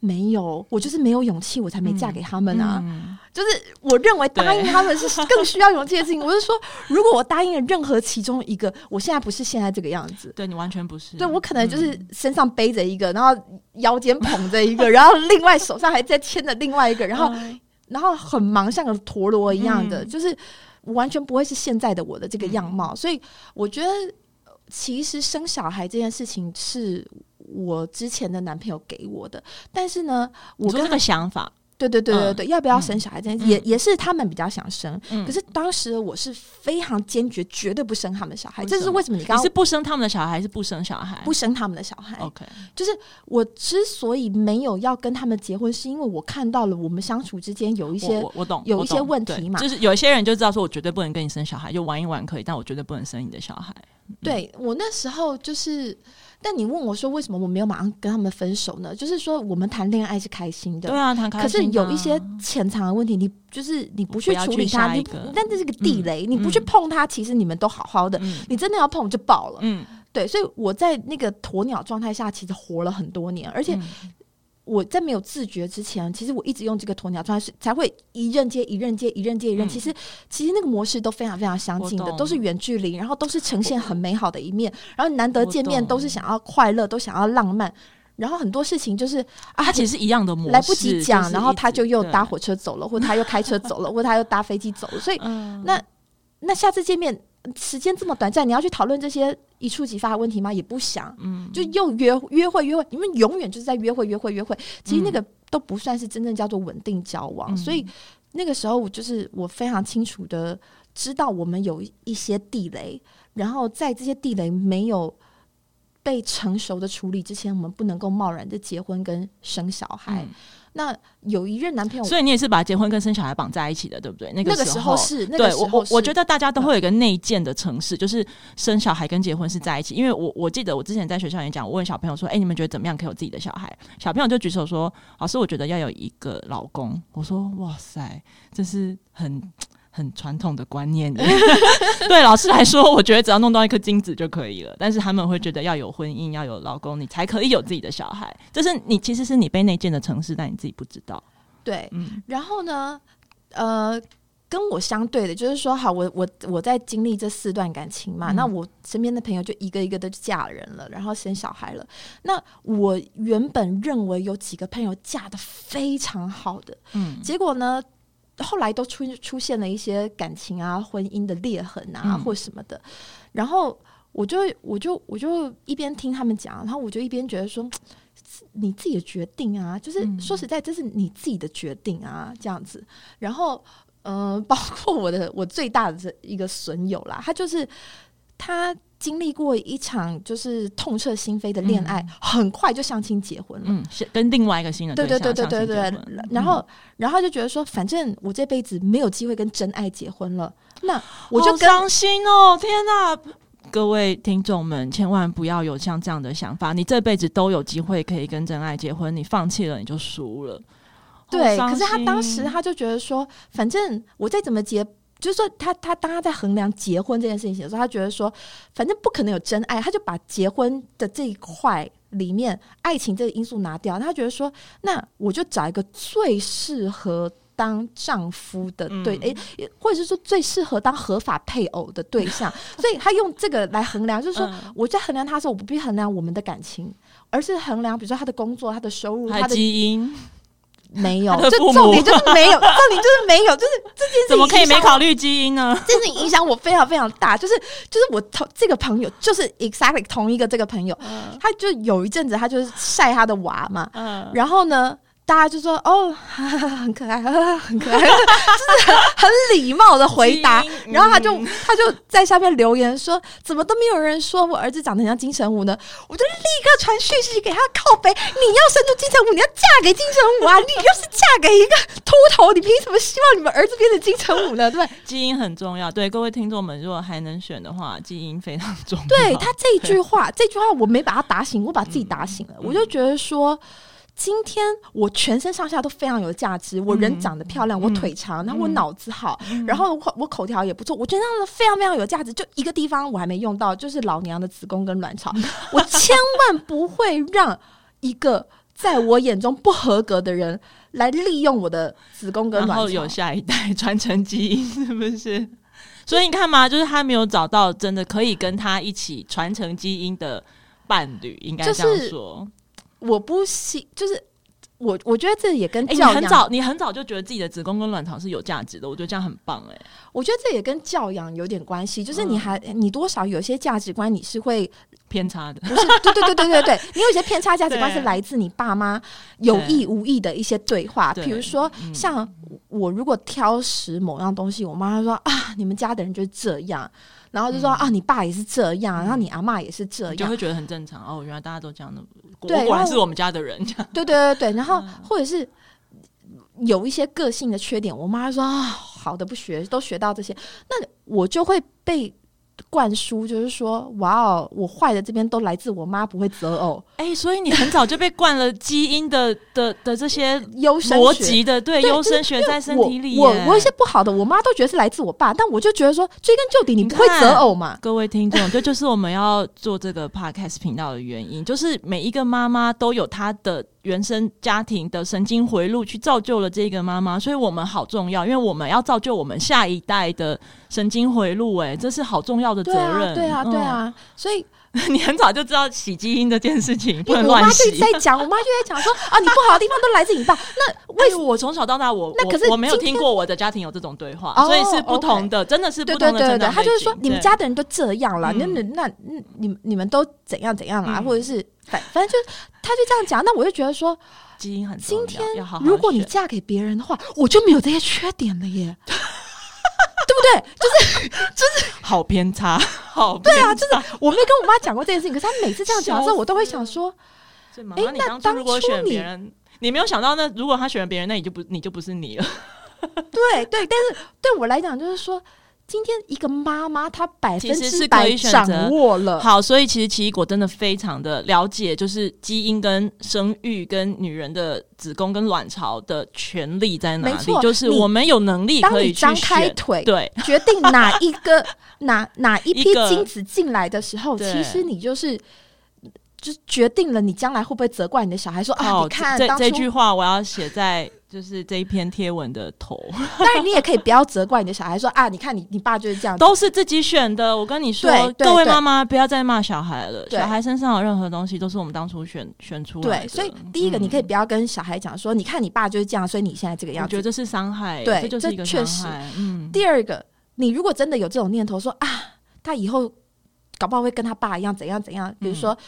没有，我就是没有勇气，我才没嫁给他们啊、嗯、就是我认为答应他们是更需要勇气的事情。我是说如果我答应了任何其中一个，我现在不是现在这个样子。对，你完全不是。对，我可能就是身上背着一个、嗯、然后腰间捧着一个，然后另外手上还在牵着另外一个，然后、嗯、然后很忙，像个陀螺一样的、嗯、就是我完全不会是现在的我的这个样貌、嗯、所以我觉得其实生小孩这件事情是我之前的男朋友给我的，但是呢，我跟这个想法，对对对对对，嗯、要不要生小孩这件事、嗯、也也是他们比较想生、嗯，可是当时我是非常坚决，绝对不生他们的小孩。这是为什么你刚刚？你是不生他们的小孩，还是不生小孩？不生他们的小孩。OK， 就是我之所以没有要跟他们结婚，是因为我看到了我们相处之间有一些 我, 我懂有一些问题嘛，就是有一些人就知道说我绝对不能跟你生小孩，就玩一玩可以，但我绝对不能生你的小孩。嗯、对，我那时候就是。但你问我说为什么我没有马上跟他们分手呢？就是说我们谈恋爱是开心的，对啊，谈开心、啊。可是有一些潜藏的问题，你就是你不去处理它，你但这是个地雷、嗯，你不去碰它，其实你们都好好的，嗯、你真的要碰就爆了。嗯，对，所以我在那个鸵鸟状态下，其实活了很多年，而且我在没有自觉之前，其实我一直用这个鸵鸟状态，才会一任接一任接一任接一任。嗯、其实其实那个模式都非常非常相近的，都是远距离，然后都是呈现很美好的一面，然后难得见面都是想要快乐，都想要浪漫，然后很多事情就是啊，它其实是一样的模式，来不及讲、就是，然后他就又搭火车走了，或他又开车走了，或他又搭飞机走了，所以、嗯、那那下次见面。时间这么短暂，你要去讨论这些一触即发的问题吗？也不想，嗯，就又约约会约会，你们永远就是在约会约会约会。其实那个都不算是真正叫做稳定交往，嗯、所以那个时候就是我非常清楚的知道我们有一些地雷，然后在这些地雷没有被成熟的处理之前，我们不能够贸然的结婚跟生小孩。嗯，那有一任男朋友，所以你也是把结婚跟生小孩绑在一起的，对不对？那个时候是，那个时候是，对，我我我觉得大家都会有一个内建的程式，就是生小孩跟结婚是在一起。因为我我记得我之前在学校也讲，我问小朋友说：“哎、欸，你们觉得怎么样可以有自己的小孩？”小朋友就举手说：“老师，我觉得要有一个老公。”我说：“哇塞，这是很很传统的观念。”对老师来说，我觉得只要弄到一颗精子就可以了。但是他们会觉得要有婚姻，要有老公，你才可以有自己的小孩。就是你其实是你被内建的程式，但你自己不知道。对、嗯，然后呢，呃，跟我相对的就是说，好，我我我在经历这四段感情嘛、嗯、那我身边的朋友就一个一个的嫁人了，然后生小孩了，那我原本认为有几个朋友嫁得非常好的、嗯、结果呢后来都 出, 出现了一些感情啊婚姻的裂痕啊、嗯、或什么的，然后我就我就我就一边听他们讲，然后我就一边觉得说你自己的决定啊，就是说实在这是你自己的决定啊、嗯、这样子。然后呃，包括我的我最大的一个损友啦，他就是他经历过一场就是痛彻心扉的恋爱、嗯、很快就相亲结婚了、嗯、跟另外一个新的对象，对对对对对对。然后、嗯、然后就觉得说反正我这辈子没有机会跟真爱结婚了，那我就跟好伤心哦，天哪、啊，各位听众们千万不要有像这样的想法，你这辈子都有机会可以跟真爱结婚，你放弃了你就输了。对，可是他当时他就觉得说反正我再怎么结，就是说他他当他在衡量结婚这件事情的时候，他觉得说反正不可能有真爱，他就把结婚的这一块里面爱情这个因素拿掉，他觉得说那我就找一个最适合当丈夫的对、嗯欸、或者是说最适合当合法配偶的对象所以他用这个来衡量，就是说、嗯、我在衡量他的时候我不必衡量我们的感情，而是衡量比如说他的工作，他的收入，他的基因，没有，就重点就是没有，重点就是没有，就是这件事怎么可以没考虑基因呢？这件事情影响我非常非常大，就是就是我这个朋友就是 exactly 同一个这个朋友、嗯、他就有一阵子他就是晒他的娃嘛、嗯、然后呢大家就说哦哈哈很可爱哈哈很可爱就是很礼貌的回答，然后他就他就在下面留言说怎么都没有人说我儿子长得很像金城武呢，我就立刻传讯息给他靠北，你要生出金城武你要嫁给金城武啊，你要是嫁给一个秃头你凭什么希望你们儿子变成金城武呢，对吧？基因很重要，对各位听众们如果还能选的话基因非常重要。对，他这一句话这句话我没把他打醒，我把自己打醒了、嗯、我就觉得说今天我全身上下都非常有价值，我人长得漂亮、嗯、我腿长、嗯、然后我脑子好、嗯、然后 我, 我口条也不错，我觉得那非常非常有价值，就一个地方我还没用到，就是老娘的子宫跟卵巢我千万不会让一个在我眼中不合格的人来利用我的子宫跟卵巢，然后有下一代传承基因，是不是？所以你看嘛，就是他没有找到真的可以跟他一起传承基因的伴侣，应该这样说、就是我不喜，就是我我觉得这也跟教养、欸、你很早你很早就觉得自己的子宫跟卵巢是有价值的，我觉得这样很棒。哎、欸，我觉得这也跟教养有点关系，就是你还、嗯、你多少有些价值观你是会偏差的，不是？对对对对对对，你有些偏差价值观是来自你爸妈有意无意的一些对话，比如说像我如果挑食某样东西，我妈说啊，你们家的人就是这样。然后就说、嗯、啊，你爸也是这样，然后你阿嬷也是这样，就会觉得很正常哦。原来大家都这样的，我果然是我们家的人。对对对对，然后或者是有一些个性的缺点，我妈说啊，好的不学，都学到这些，那我就会被灌输，就是说哇哦，我坏的这边都来自我妈，不会择偶。哎、欸，所以你很早就被灌了基因的的的这些逻辑的对优生学在身体里。我我有些不好的，我妈都觉得是来自我爸，但我就觉得说追根究底，你不会择偶嘛。各位听众，这就是我们要做这个 podcast 频道的原因，就是每一个妈妈都有她的原生家庭的神经回路去造就了这个妈妈，所以我们好重要，因为我们要造就我们下一代的神经回路、欸、这是好重要的责任。对啊对啊、嗯、对啊，所以你很早就知道洗基因的这件事情不能乱洗。我妈就在讲，我妈就在讲说啊，你不好的地方都来自你爸。那为什么、哎、我从小到大我那可是我没有听过我的家庭有这种对话，哦、所以是不同的， okay, 真的是不同的。对对对对，他就是说你们家的人都这样啦，那那你你们都怎样怎样啦、啊嗯，或者是反反正就他就这样讲。那我就觉得说，基因很重要。今天好好如果你嫁给别人的话，我就没有这些缺点了耶。对不对？就是就是好偏差，好偏差。对啊，就是我没有跟我妈讲过这件事情，可是她每次这样讲的时候，我都会想说，哎，那当初如果选别人，你没有想到，那如果她选了别人，那你就不你就不是你了。对对，但是对我来讲，就是说，今天一个妈妈她百分之百掌握了。好，所以其实奇异果真的非常的了解，就是基因跟生育跟女人的子宫跟卵巢的权利在哪里，就是我们有能力可以去选。当你张开腿对决定哪一个哪哪一批精子进来的时候，其实你就是就决定了你将来会不会责怪你的小孩说、哦、啊，你看 这, 这句话我要写在就是这一篇贴文的头。当然你也可以不要责怪你的小孩说啊，你看 你, 你爸就是这样，都是自己选的。我跟你说各位妈妈不要再骂小孩了，小孩身上有任何东西都是我们当初 选, 选出来的。对，所以第一个你可以不要跟小孩讲说、嗯、你看你爸就是这样，所以你现在这个样子，我觉得这是伤害。对，这就是一个伤害、嗯、第二个你如果真的有这种念头说啊，他以后搞不好会跟他爸一样怎样怎样，比如说、嗯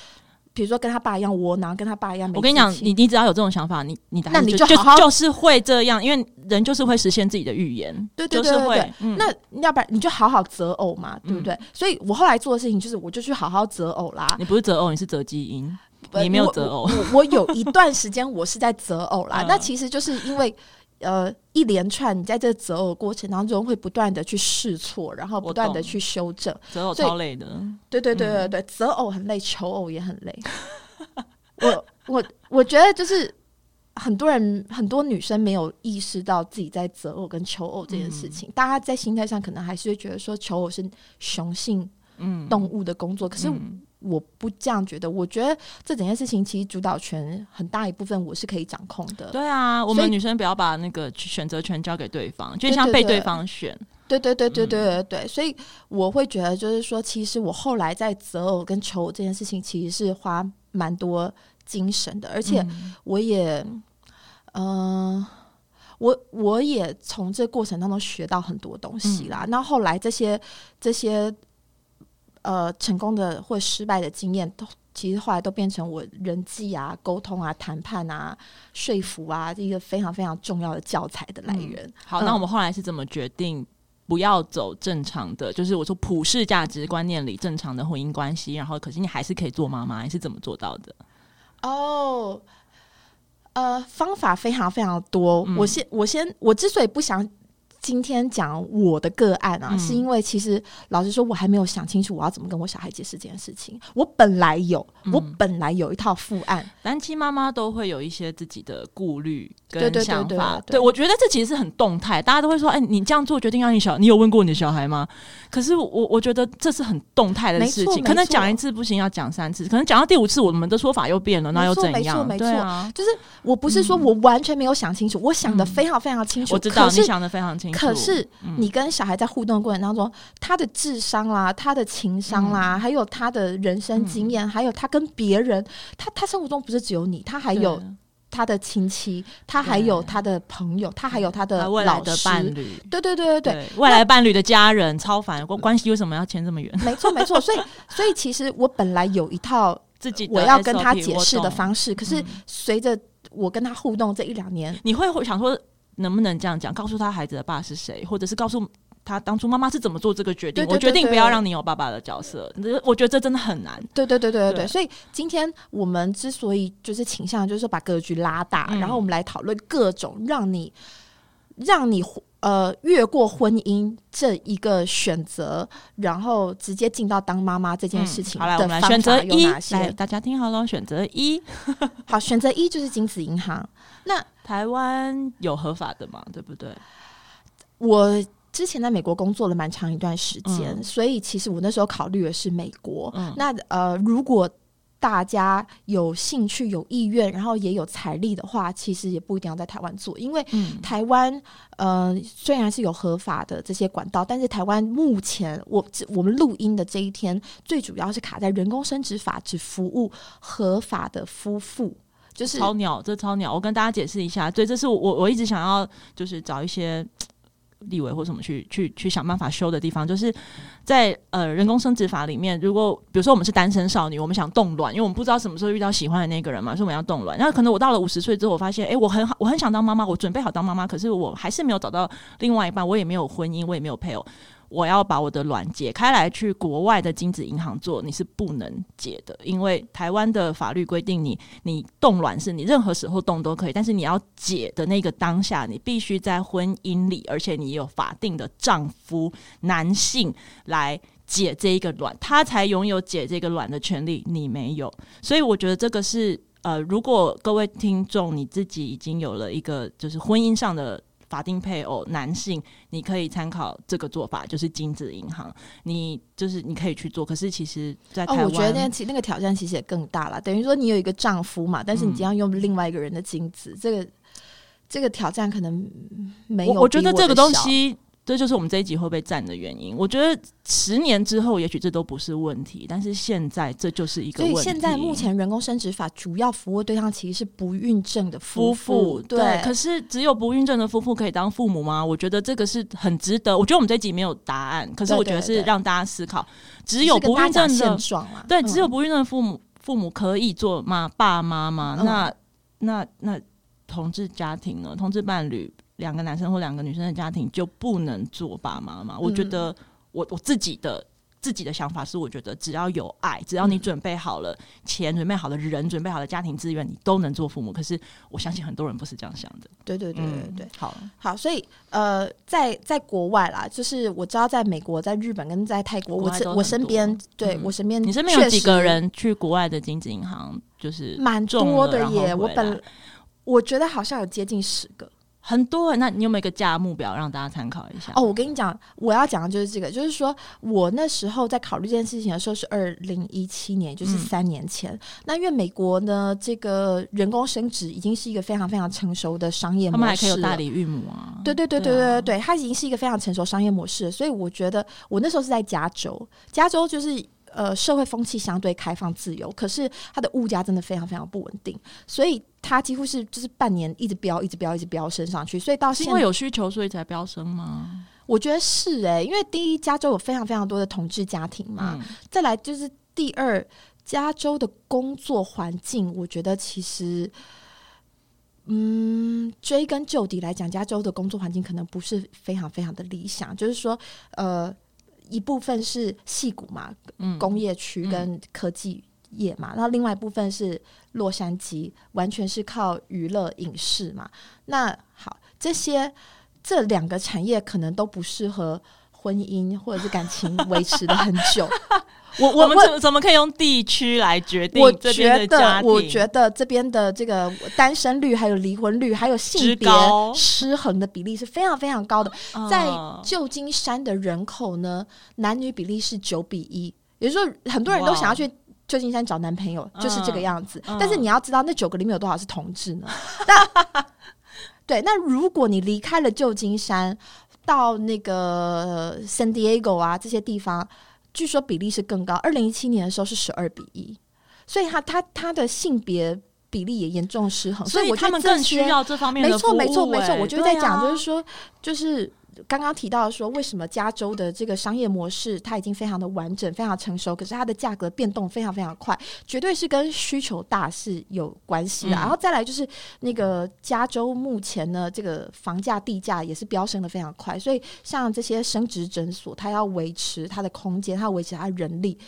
比如说跟他爸一样窝囊，跟他爸一样没自信。我跟你讲，你你只要有这种想法，你你那你就好好 就, 就是会这样，因为人就是会实现自己的预言。对对对 对, 对, 对、嗯、那要不然你就好好择偶嘛，对不对、嗯？所以我后来做的事情就是，我就去好好择偶啦。你不是择偶，你是择基因，你没有择偶。我, 我, 我有一段时间我是在择偶啦，那其实就是因为。呃，一连串你在这择偶的过程当中会不断的去试错，然后不断的去修正。择偶超累的。对对对对对，择、嗯、偶很累，求偶也很累。我我我觉得就是很多人很多女生没有意识到自己在择偶跟求偶这件事情、嗯、大家在心态上可能还是会觉得说求偶是雄性动物的工作、嗯、可是、嗯我不这样觉得，我觉得这整件事情其实主导权很大一部分我是可以掌控的。对啊，我们女生不要把那个选择权交给对方，就像被对方选。对对对对对 对, 对、嗯、所以我会觉得就是说，其实我后来在择偶跟求偶这件事情其实是花蛮多精神的，而且我也嗯、呃、我我也从这过程当中学到很多东西啦。那、嗯、后来这些这些呃，成功的或失败的经验都其实后来都变成我人际啊沟通啊谈判啊说服啊一个非常非常重要的教材的来源、嗯、好、嗯、那我们后来是怎么决定不要走正常的，就是我说普世价值观念里正常的婚姻关系，然后可是你还是可以做妈妈，你是怎么做到的？哦呃，方法非常非常多、嗯、我先我先我之所以不想今天讲我的个案啊、嗯、是因为其实老实说我还没有想清楚我要怎么跟我小孩解释这件事情。我本来有、嗯、我本来有一套复案，单亲妈妈都会有一些自己的顾虑跟想法。 对, 對, 對, 對, 對, 對, 對，我觉得这其实是很动态，大家都会说哎、欸，你这样做决定让你小，你有问过你的小孩吗？可是 我, 我觉得这是很动态的事情，可能讲一次不行要讲三次，可能讲到第五次我们的说法又变了，那又怎样？没错没错、啊、就是我不是说我完全没有想清楚、嗯、我想得非常非常清楚。我知道你想得非常清楚，可是你跟小孩在互动的过程当中、嗯、他的智商啦，他的情商啦、嗯、还有他的人生经验、嗯、还有他跟别人 他, 他生活中不是只有你，他还有他的亲戚，他还有他的朋友，他还有他的未来的伴侣。对对对 对, 对, 对未来伴侣的家人超烦，关系为什么要牵这么远？没错没错。所以所以其实我本来有一套自己我要跟他解释的方式，可是随着我跟他互动这一两年、嗯、你会想说能不能这样讲，告诉他孩子的爸是谁，或者是告诉他当初妈妈是怎么做这个决定。对对对对，我决定不要让你有爸爸的角色。我觉得这真的很难。对对对 对, 对, 对, 对，所以今天我们之所以就是倾向就是把格局拉大、嗯、然后我们来讨论各种让你让你呃越过婚姻这一个选择，然后直接进到当妈妈这件事情的方法有哪些、嗯、好了，我们来选择一，来大家听好了，选择一。好，选择一就是精子银行。那台湾有合法的嘛，对不对？我之前在美国工作了蛮长一段时间、嗯、所以其实我那时候考虑的是美国、嗯、那呃，如果大家有兴趣有意愿然后也有财力的话，其实也不一定要在台湾做，因为台湾、嗯呃、虽然是有合法的这些管道，但是台湾目前 我, 我们录音的这一天最主要是卡在人工生殖法只服务合法的夫妇，就是超鸟，这超鸟。我跟大家解释一下，对，这是我我一直想要就是找一些立委或什么去去去想办法修的地方，就是在呃人工生殖法里面，如果比如说我们是单身少女，我们想冻卵，因为我们不知道什么时候遇到喜欢的那个人嘛，所以我们要冻卵。那可能我到了五十岁之后，我发现哎、欸，我很我很想当妈妈，我准备好当妈妈，可是我还是没有找到另外一半，我也没有婚姻，我也没有配偶，我要把我的卵解开来去国外的精子银行做，你是不能解的，因为台湾的法律规定你你冻卵是你任何时候冻都可以，但是你要解的那个当下你必须在婚姻里，而且你有法定的丈夫男性来解这一个卵，他才拥有解这个卵的权利，你没有。所以我觉得这个是呃，如果各位听众你自己已经有了一个就是婚姻上的法定配偶男性，你可以参考这个做法，就是精子银行，你就是你可以去做。可是其实在台湾、哦、我觉得 那, 那个挑战其实也更大了，等于说你有一个丈夫嘛，但是你今天要用另外一个人的精子、嗯、这个这个挑战可能没有比我的小。 我, 我觉得这个东西这就是我们这一集会被占的原因。我觉得十年之后也许这都不是问题，但是现在这就是一个问题。所以现在目前人工生殖法主要服务对象其实是不孕症的夫妇，夫妇 对, 对。可是只有不孕症的夫妇可以当父母吗？我觉得这个是很值得，我觉得我们这一集没有答案，可是我觉得是让大家思考，对对对对，只有不孕症的、就是现啊、对、嗯、只有不孕症的父母父母可以做吗？爸妈吗、嗯、那那那同志家庭呢？同志伴侣两个男生或两个女生的家庭就不能做爸妈嘛？我觉得我我自己的自己的想法是，我觉得只要有爱，只要你准备好了钱、嗯、准备好了人、准备好了家庭资源，你都能做父母。可是我相信很多人不是这样想的。对对对对对，嗯、好好，所以呃，在在国外啦，就是我知道在美国、在日本跟在泰国，我我身边对、嗯、我身边，你身边有几个人去国外的精子银行？就是蛮多的耶，我本我觉得好像有接近十个。很多，那你有没有一个价目表让大家参考一下？哦，我跟你讲，我要讲的就是这个，就是说我那时候在考虑这件事情的时候是二零一七年，就是三年前、嗯。那因为美国呢，这个人工生殖已经是一个非常非常成熟的商业模式了，他们还可以有大理孕母啊，对对对对对 对, 對、啊，它已经是一个非常成熟商业模式了，所以我觉得我那时候是在加州，加州就是。呃，社会风气相对开放自由，可是它的物价真的非常非常不稳定，所以它几乎是就是半年一直飙，一直飙，一直飙升上去，所以到现在是因为有需求所以才飙升吗？我觉得是哎、欸，因为第一，加州有非常非常多的同志家庭嘛、嗯，再来就是第二，加州的工作环境，我觉得其实。嗯，追根究底来讲，加州的工作环境可能不是非常非常的理想，就是说呃。一部分是矽谷嘛，工业区跟科技业嘛，嗯嗯、然后另外一部分是洛杉矶，完全是靠娱乐影视嘛。那好，这些这两个产业可能都不适合婚姻或者是感情维持的很久。我我们怎么怎么可以用地区来决定这边的家庭？我觉得，我觉得这边的这个单身率、还有离婚率、还有性别失衡的比例是非常非常高的。嗯、在旧金山的人口呢，男女比例是九比一，也就是说，很多人都想要去旧金山找男朋友，就是这个样子。嗯、但是你要知道，那九个里面有多少是同志呢？那对，那如果你离开了旧金山，到那个 San Diego 啊这些地方。据说比例是更高，二零一七年的时候是十二比一，所以他他他的性别比例也严重失衡，所以他们更需要这方面的服务、欸。没错没错没错，我就在讲，就是说，啊、就是刚刚提到说，为什么加州的这个商业模式它已经非常的完整、非常成熟，可是它的价格变动非常非常快，绝对是跟需求大是有关系的、嗯。然后再来就是那个加州目前呢，这个房价、地价也是飙升的非常快，所以像这些生殖诊所，它要维持它的空间，它要维持它的人力，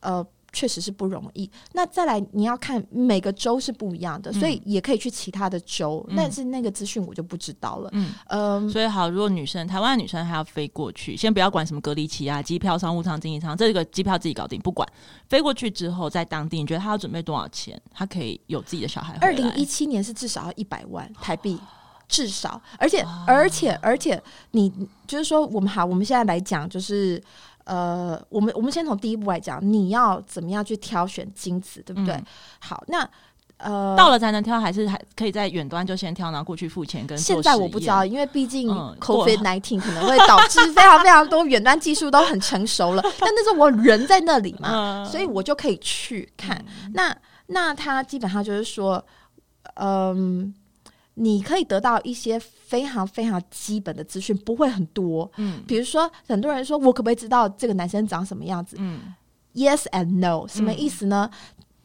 呃。确实是不容易。那再来你要看每个州是不一样的、嗯、所以也可以去其他的州、嗯、但是那个资讯我就不知道了、嗯嗯、所以好，如果女生台湾的女生还要飞过去，先不要管什么隔离期啊，机票商务舱经济舱，这个机票自己搞定不管，飞过去之后在当地你觉得她要准备多少钱她可以有自己的小孩回来？二零一七年是至少要一百万台币至少，而且而且而且你就是说我们好，我们现在来讲就是呃，我们我们先从第一步来讲，你要怎么样去挑选精子，对不对？嗯、好，那呃，到了才能挑，还是还可以在远端就先挑，然后过去付钱跟做实验？现在我不知道，因为毕竟 COVID 十九 可能会导致非常非常多远端技术都很成熟了，但那时候我人在那里嘛，嗯、所以我就可以去看。嗯、那那他基本上就是说，嗯、呃。你可以得到一些非常非常基本的资讯，不会很多。嗯，比如说很多人说我可不可以知道这个男生长什么样子？嗯 ，Yes and no 什么意思呢？嗯、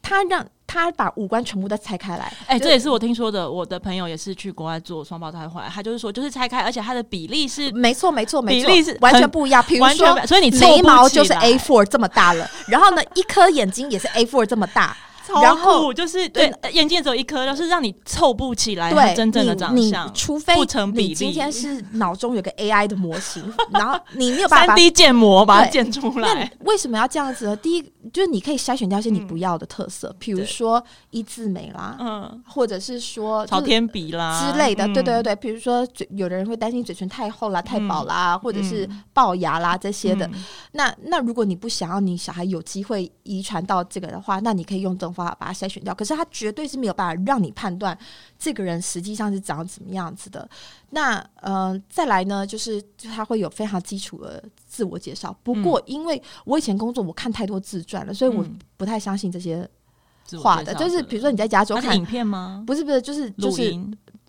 他让他把五官全部都拆开来。哎、欸，这也是我听说的，我的朋友也是去国外做双胞胎回来，他就是说就是拆开，而且他的比例是没错没错没错，比例是完全不一样。比如说，所以你眉毛就是 A 四 这么大了，然后呢，一颗眼睛也是 A 四 这么大。然后就是对，对眼睛只有一颗，就是让你凑不起来它真正的长相，除非不成比例。你今天是脑中有个 A I 的模型，然后你没有办法三 D 建模把它建出来。那为什么要这样子呢？第一，就是你可以筛选掉一些你不要的特色、嗯、比如说一字眉啦、嗯、或者是说朝天鼻啦之类的、嗯、对对对，比如说有的人会担心嘴唇太厚啦、嗯、太薄啦，或者是龅牙啦这些的、嗯、那, 那如果你不想要你小孩有机会遗传到这个的话，那你可以用这种方法把它筛选掉，可是它绝对是没有办法让你判断这个人实际上是长什么样子的。那、呃、再来呢就是他会有非常基础的自我介绍，不过因为我以前工作我看太多自传了，所以我不太相信这些话的、嗯、就是比如说你在加州看影片吗？不是不是，就是就是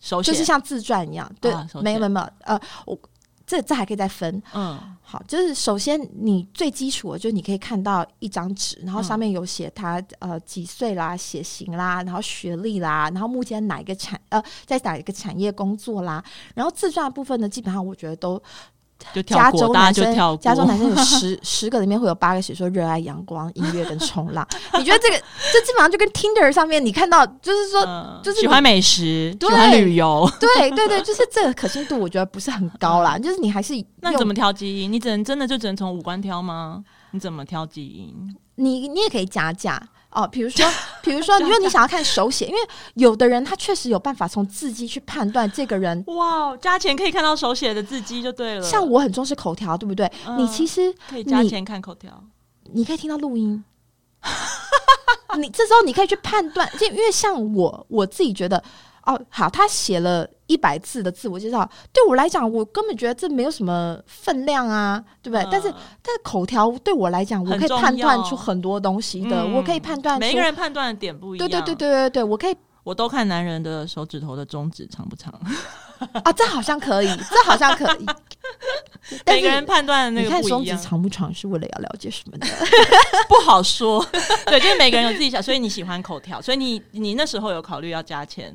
手写，就是像自传一样，对、啊、没有没有没有、呃、我这这还可以再分，嗯，好，就是首先你最基础的就是你可以看到一张纸，然后上面有写他、嗯、呃几岁啦、血型啦，然后学历啦，然后目前哪一个产呃在哪一个产业工作啦，然后自传的部分呢，基本上我觉得都就跳过，大家就跳过。加州男生有十十个里面会有八个写说热爱阳光、音乐跟冲浪。你觉得这个这基本上就跟 Tinder 上面你看到，就是说，呃、就是喜欢美食、喜欢旅游，对对对，就是这个可信度我觉得不是很高啦。就是你还是那你怎么挑基因？你只能真的就只能从五官挑吗？你怎么挑基因？你你也可以加价。哦，比如说，比如说，如果你想要看手写，因为有的人他确实有办法从字迹去判断这个人。哇，加钱可以看到手写的字迹就对了。像我很重视口条，对不对？嗯、你其实可以加钱看口条，你可以听到录音。你这时候你可以去判断，因为像我我自己觉得，哦，好，他写了一百字的自我介绍，对我来讲，我根本觉得这没有什么分量啊，对不对？嗯、但是，但是口条对我来讲，我可以判断出很多东西的，嗯、我可以判断出每个人判断的点不一样。对对对对对对，我可以，我都看男人的手指头的中指长不长啊，这好像可以，这好像可以。但每个人判断的那个不一样，你看手指长不长是为了要了解什么的？不好说。对，就是每个人有自己想，所以你喜欢口条，所以你你那时候有考虑要加钱。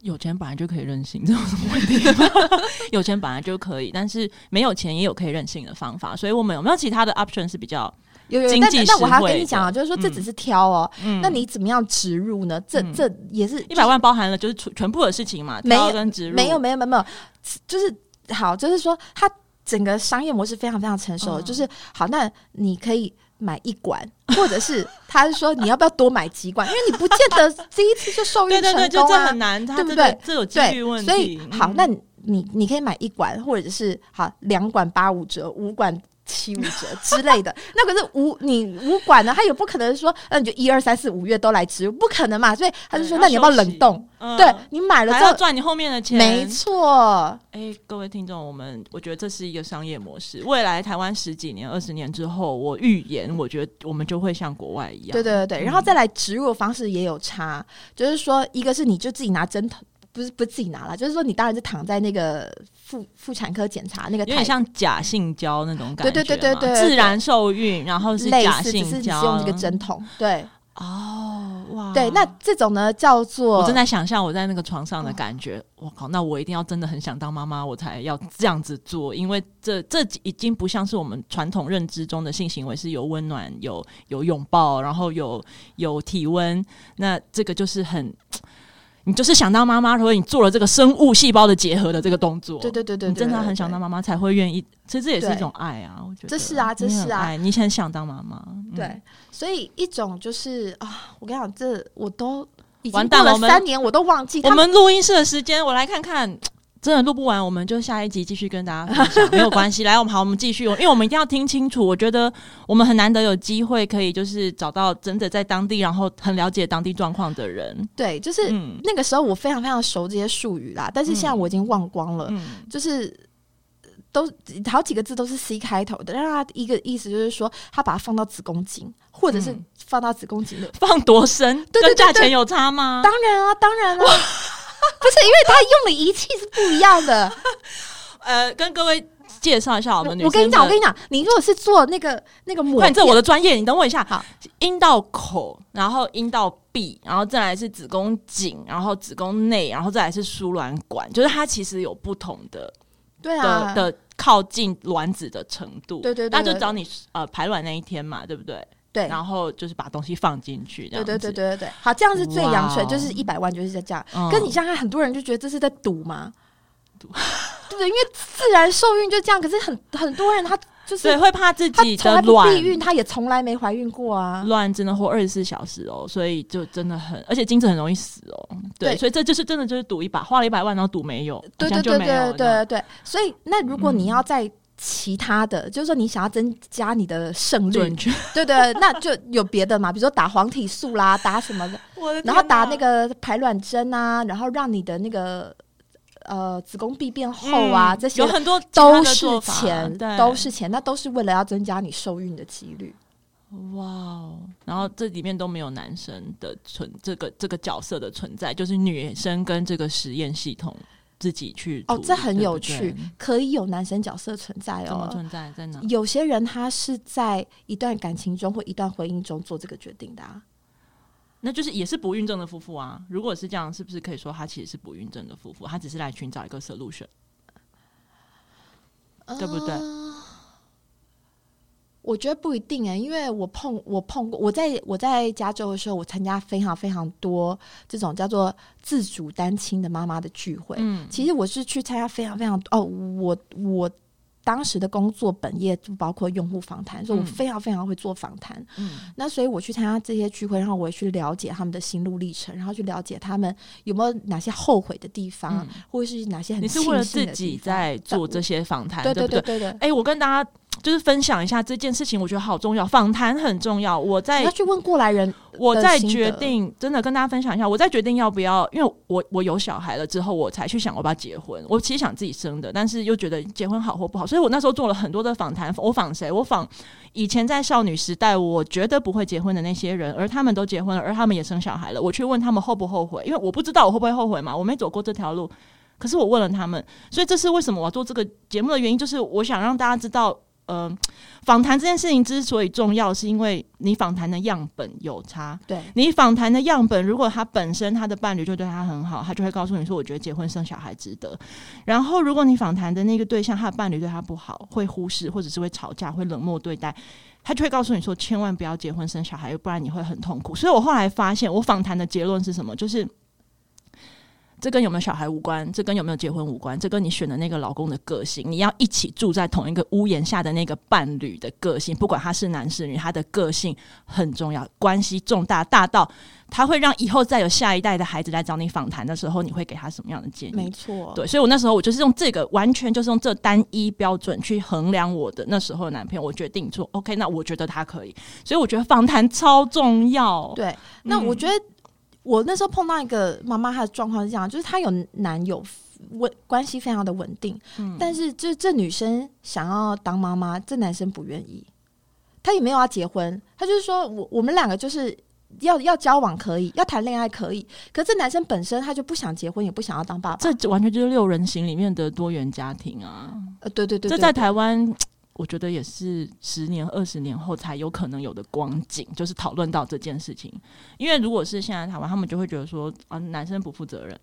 有钱本来就可以任性，这有什么问题吗？有钱本来就可以，但是没有钱也有可以任性的方法，所以我们有没有其他的 option 是比较有有经济实惠的？ 但, 但我还要跟你讲啊，就是说这只是挑哦、嗯、那你怎么样植入呢？这、嗯、这也是一百万包含了就是全部的事情嘛，挑跟植入。没有没有没有没有，就是好，就是说它整个商业模式非常非常成熟、嗯、就是好，那你可以买一管，或者是他是说你要不要多买几管，因为你不见得第一次就受孕成功啊，对对对，就这很难，对不对？这有几率问题。所以好，那你你可以买一管，或者是好两管八五折，五管七五折之类的。那可是五你五管呢，他也不可能说那你就一二三四五月都来植入，不可能嘛。所以他就说那你要不要冷冻、呃、对，你买了之后还要赚你后面的钱，没错。欸、各位听众，我们我觉得这是一个商业模式，未来台湾十几年二十年之后，我预言我觉得我们就会像国外一样。对对对、嗯、然后再来植入的方式也有差，就是说一个是你就自己拿针头，不是不自己拿啦，就是说你当然是躺在那个妇妇产科检查那个，有点像假性交那种感觉。对对对对对，自然受孕然后是假性交，类似，只是你是用这个针筒。对哦，哇，对，那这种呢叫做，我正在想象我在那个床上的感觉。哇靠，那我一定要真的很想当妈妈，我才要这样子做，因为这这已经不像是我们传统认知中的性行为，是有温暖、有有拥抱，然后有有体温，那这个就是很。你就是想当妈妈，所以你做了这个生物细胞的结合的这个动作。对对对 对, 對，你真的很想当妈妈才会愿意，其实这也是一种爱啊，我觉得。这是啊，这是啊，你很想当妈妈。对、嗯，所以一种就是啊，我跟你讲，这我都已经过了三年，我都忘记。我们录音室的时间，我来看看。真的录不完，我们就下一集继续跟大家分享，没有关系。来，我们好，我们继续，因为我们一定要听清楚。我觉得我们很难得有机会可以就是找到真的在当地，然后很了解当地状况的人。对，就是、嗯、那个时候我非常非常熟这些术语啦，但是现在我已经忘光了，嗯、就是都好几个字都是 C 开头的，但他一个意思就是说，他把它放到子宫颈，或者是放到子宫颈的、嗯、放多深，对对对对，跟价钱有差吗？当然啊，当然啊。不是，因为他用的仪器是不一样的。呃，跟各位介绍一下我们女生的。我跟你讲，我跟你讲，你如果是做那个那个抹片，看这我的专业，你等我一下。好，阴道口，然后阴道壁，然后再来是子宫颈，然后子宫内，然后再来是输卵管，就是它其实有不同的，对啊 的, 的靠近卵子的程度。对对 对, 對, 對, 對，那就找你呃排卵那一天嘛，对不对？对，然后就是把东西放进去这样子，对对对对对，好，这样是最阳春，就是一百万就是在这样、嗯、跟你像很多人就觉得这是在赌嘛，赌对不对？因为自然受孕就这样，可是很很多人他就是对会怕自己的卵避孕，他也从来没怀孕过啊，卵真的活二十四小时哦，所以就真的很，而且精子很容易死哦， 对, 对，所以这就是真的就是赌一把，花了一百万然后赌没有，对对对对对 对, 对, 对，所以那如果你要在、嗯其他的就是说你想要增加你的胜率，对 对, 對，那就有别的嘛，比如说打黄体素啦，打什么的，然后打那个排卵针啊，然后让你的那个呃子宫壁变厚啊、嗯、这些有很多都是钱，都是钱，那都是为了要增加你受孕的几率。哇、wow, 然后这里面都没有男生的存这个这个角色的存在，就是女生跟这个实验系统自己去哦，这很有趣，对对，可以有男生角色存在哦。怎么存在？在哪？有些人他是在一段感情中或一段婚姻中做这个决定的啊，那就是也是不孕症的夫妇啊。如果是这样，是不是可以说他其实是不孕症的夫妇？他只是来寻找一个 solution，、呃、对不对？我觉得不一定哎，因为我碰我碰过，我在我在加州的时候，我参加非常非常多这种叫做自主单亲的妈妈的聚会。嗯，其实我是去参加非常非常哦，我我当时的工作本业就包括用户访谈，所以我非常非常会做访谈。嗯，那所以我去参加这些聚会，然后我也去了解他们的心路历程，然后去了解他们有没有哪些后悔的地方，嗯、或者是哪些很庆幸的地方。你是为了自己在做这些访谈，对对对对对。哎、欸，我跟大家。就是分享一下这件事情，我觉得好重要，访谈很重要。我在要去问过来人，我在决定，真的跟大家分享一下，我在决定要不要，因为我我有小孩了之后，我才去想我要不要结婚。我其实想自己生的，但是又觉得结婚好或不好，所以我那时候做了很多的访谈。我访谁？我访以前在少女时代我觉得不会结婚的那些人，而他们都结婚了，而他们也生小孩了。我去问他们后不后悔，因为我不知道我会不会后悔嘛，我没走过这条路。可是我问了他们，所以这是为什么我要做这个节目的原因，就是我想让大家知道。呃，访谈这件事情之所以重要，是因为你访谈的样本有差。对，你访谈的样本，如果他本身他的伴侣就对他很好，他就会告诉你说，我觉得结婚生小孩值得。然后，如果你访谈的那个对象他的伴侣对他不好，会忽视或者是会吵架、会冷漠对待，他就会告诉你说，千万不要结婚生小孩，不然你会很痛苦。所以我后来发现，我访谈的结论是什么？就是。这跟有没有小孩无关，这跟有没有结婚无关，这跟你选的那个老公的个性，你要一起住在同一个屋檐下的那个伴侣的个性，不管他是男是女，他的个性很重要，关系重大，大到他会让以后再有下一代的孩子来找你访谈的时候，你会给他什么样的建议？没错，对，所以我那时候我就是用这个，完全就是用这单一标准去衡量我的那时候的男朋友，我决定说 OK， 那我觉得他可以，所以我觉得访谈超重要。对，那我觉得、嗯我那时候碰到一个妈妈，她的状况是这样，就是她有男友，关系非常的稳定、嗯、但是就这女生想要当妈妈，这男生不愿意，她也没有要结婚，她就是说 我, 我们两个就是要要交往可以，要谈恋爱可以，可是这男生本身他就不想结婚，也不想要当爸爸，这完全就是六人行里面的多元家庭啊、呃、对对 对, 對, 對, 對，这在台湾我觉得也是十年二十年后才有可能有的光景，就是讨论到这件事情。因为如果是现在台湾，他们就会觉得说啊，男生不负责任，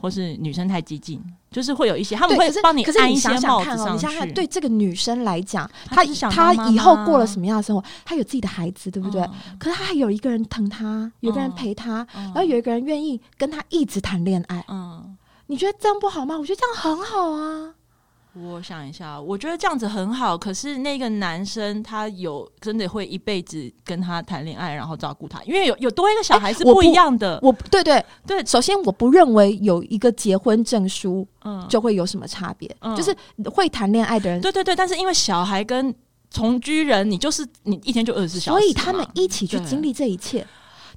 或是女生太激进，就是会有一些他们会帮你安一些帽子上去。可是你想想看哦，你想看对这个女生来讲，她她以后过了什么样的生活？她有自己的孩子，对不对？嗯、可是她还有一个人疼她，有一个人陪她，嗯、然后有一个人愿意跟她一直谈恋爱。嗯，你觉得这样不好吗？我觉得这样很好啊。我想一下，我觉得这样子很好，可是那个男生他有真的会一辈子跟他谈恋爱然后照顾他，因为 有, 有多一个小孩是不一样的、欸、我, 我对对对，首先我不认为有一个结婚证书就会有什么差别、嗯、就是会谈恋爱的人、嗯、对对对，但是因为小孩跟同居人，你就是你一天就二十四小时，所以他们一起去经历这一切，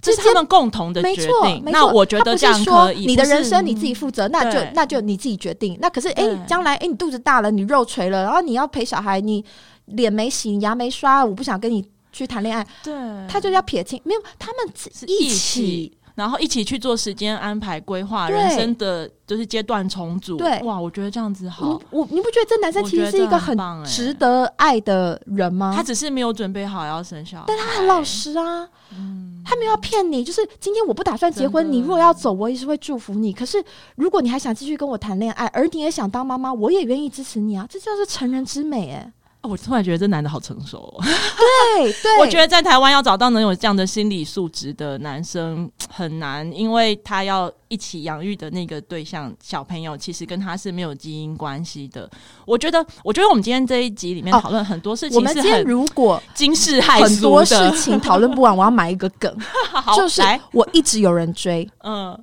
这是他们共同的决定。那我觉得这样可以，你的人生你自己负责，那就那就你自己决定。那可是哎，将来哎，你肚子大了，你肉垂了，然后你要陪小孩，你脸没洗，你牙没刷，我不想跟你去谈恋爱。对，他就要撇清，没有，他们是一起然后一起去做时间安排规划，人生的就是阶段重组。对，哇，我觉得这样子好。我我你不觉得这男生其实是一个很值得爱的人吗？欸、他只是没有准备好要生小孩，但他很老实啊，嗯、他没有要骗你。就是今天我不打算结婚，你如果要走，我也是会祝福你。可是如果你还想继续跟我谈恋爱，而你也想当妈妈，我也愿意支持你啊。这就是成人之美哎、欸。哦、我突然觉得这男的好成熟、哦、对对，我觉得在台湾要找到能有这样的心理素质的男生很难，因为他要一起养育的那个对象小朋友其实跟他是没有基因关系的。我觉得我觉得我们今天这一集里面讨论很多事情、哦、我们今天如果惊世骇俗的很多事情讨论不完我要买一个梗就是我一直有人追嗯，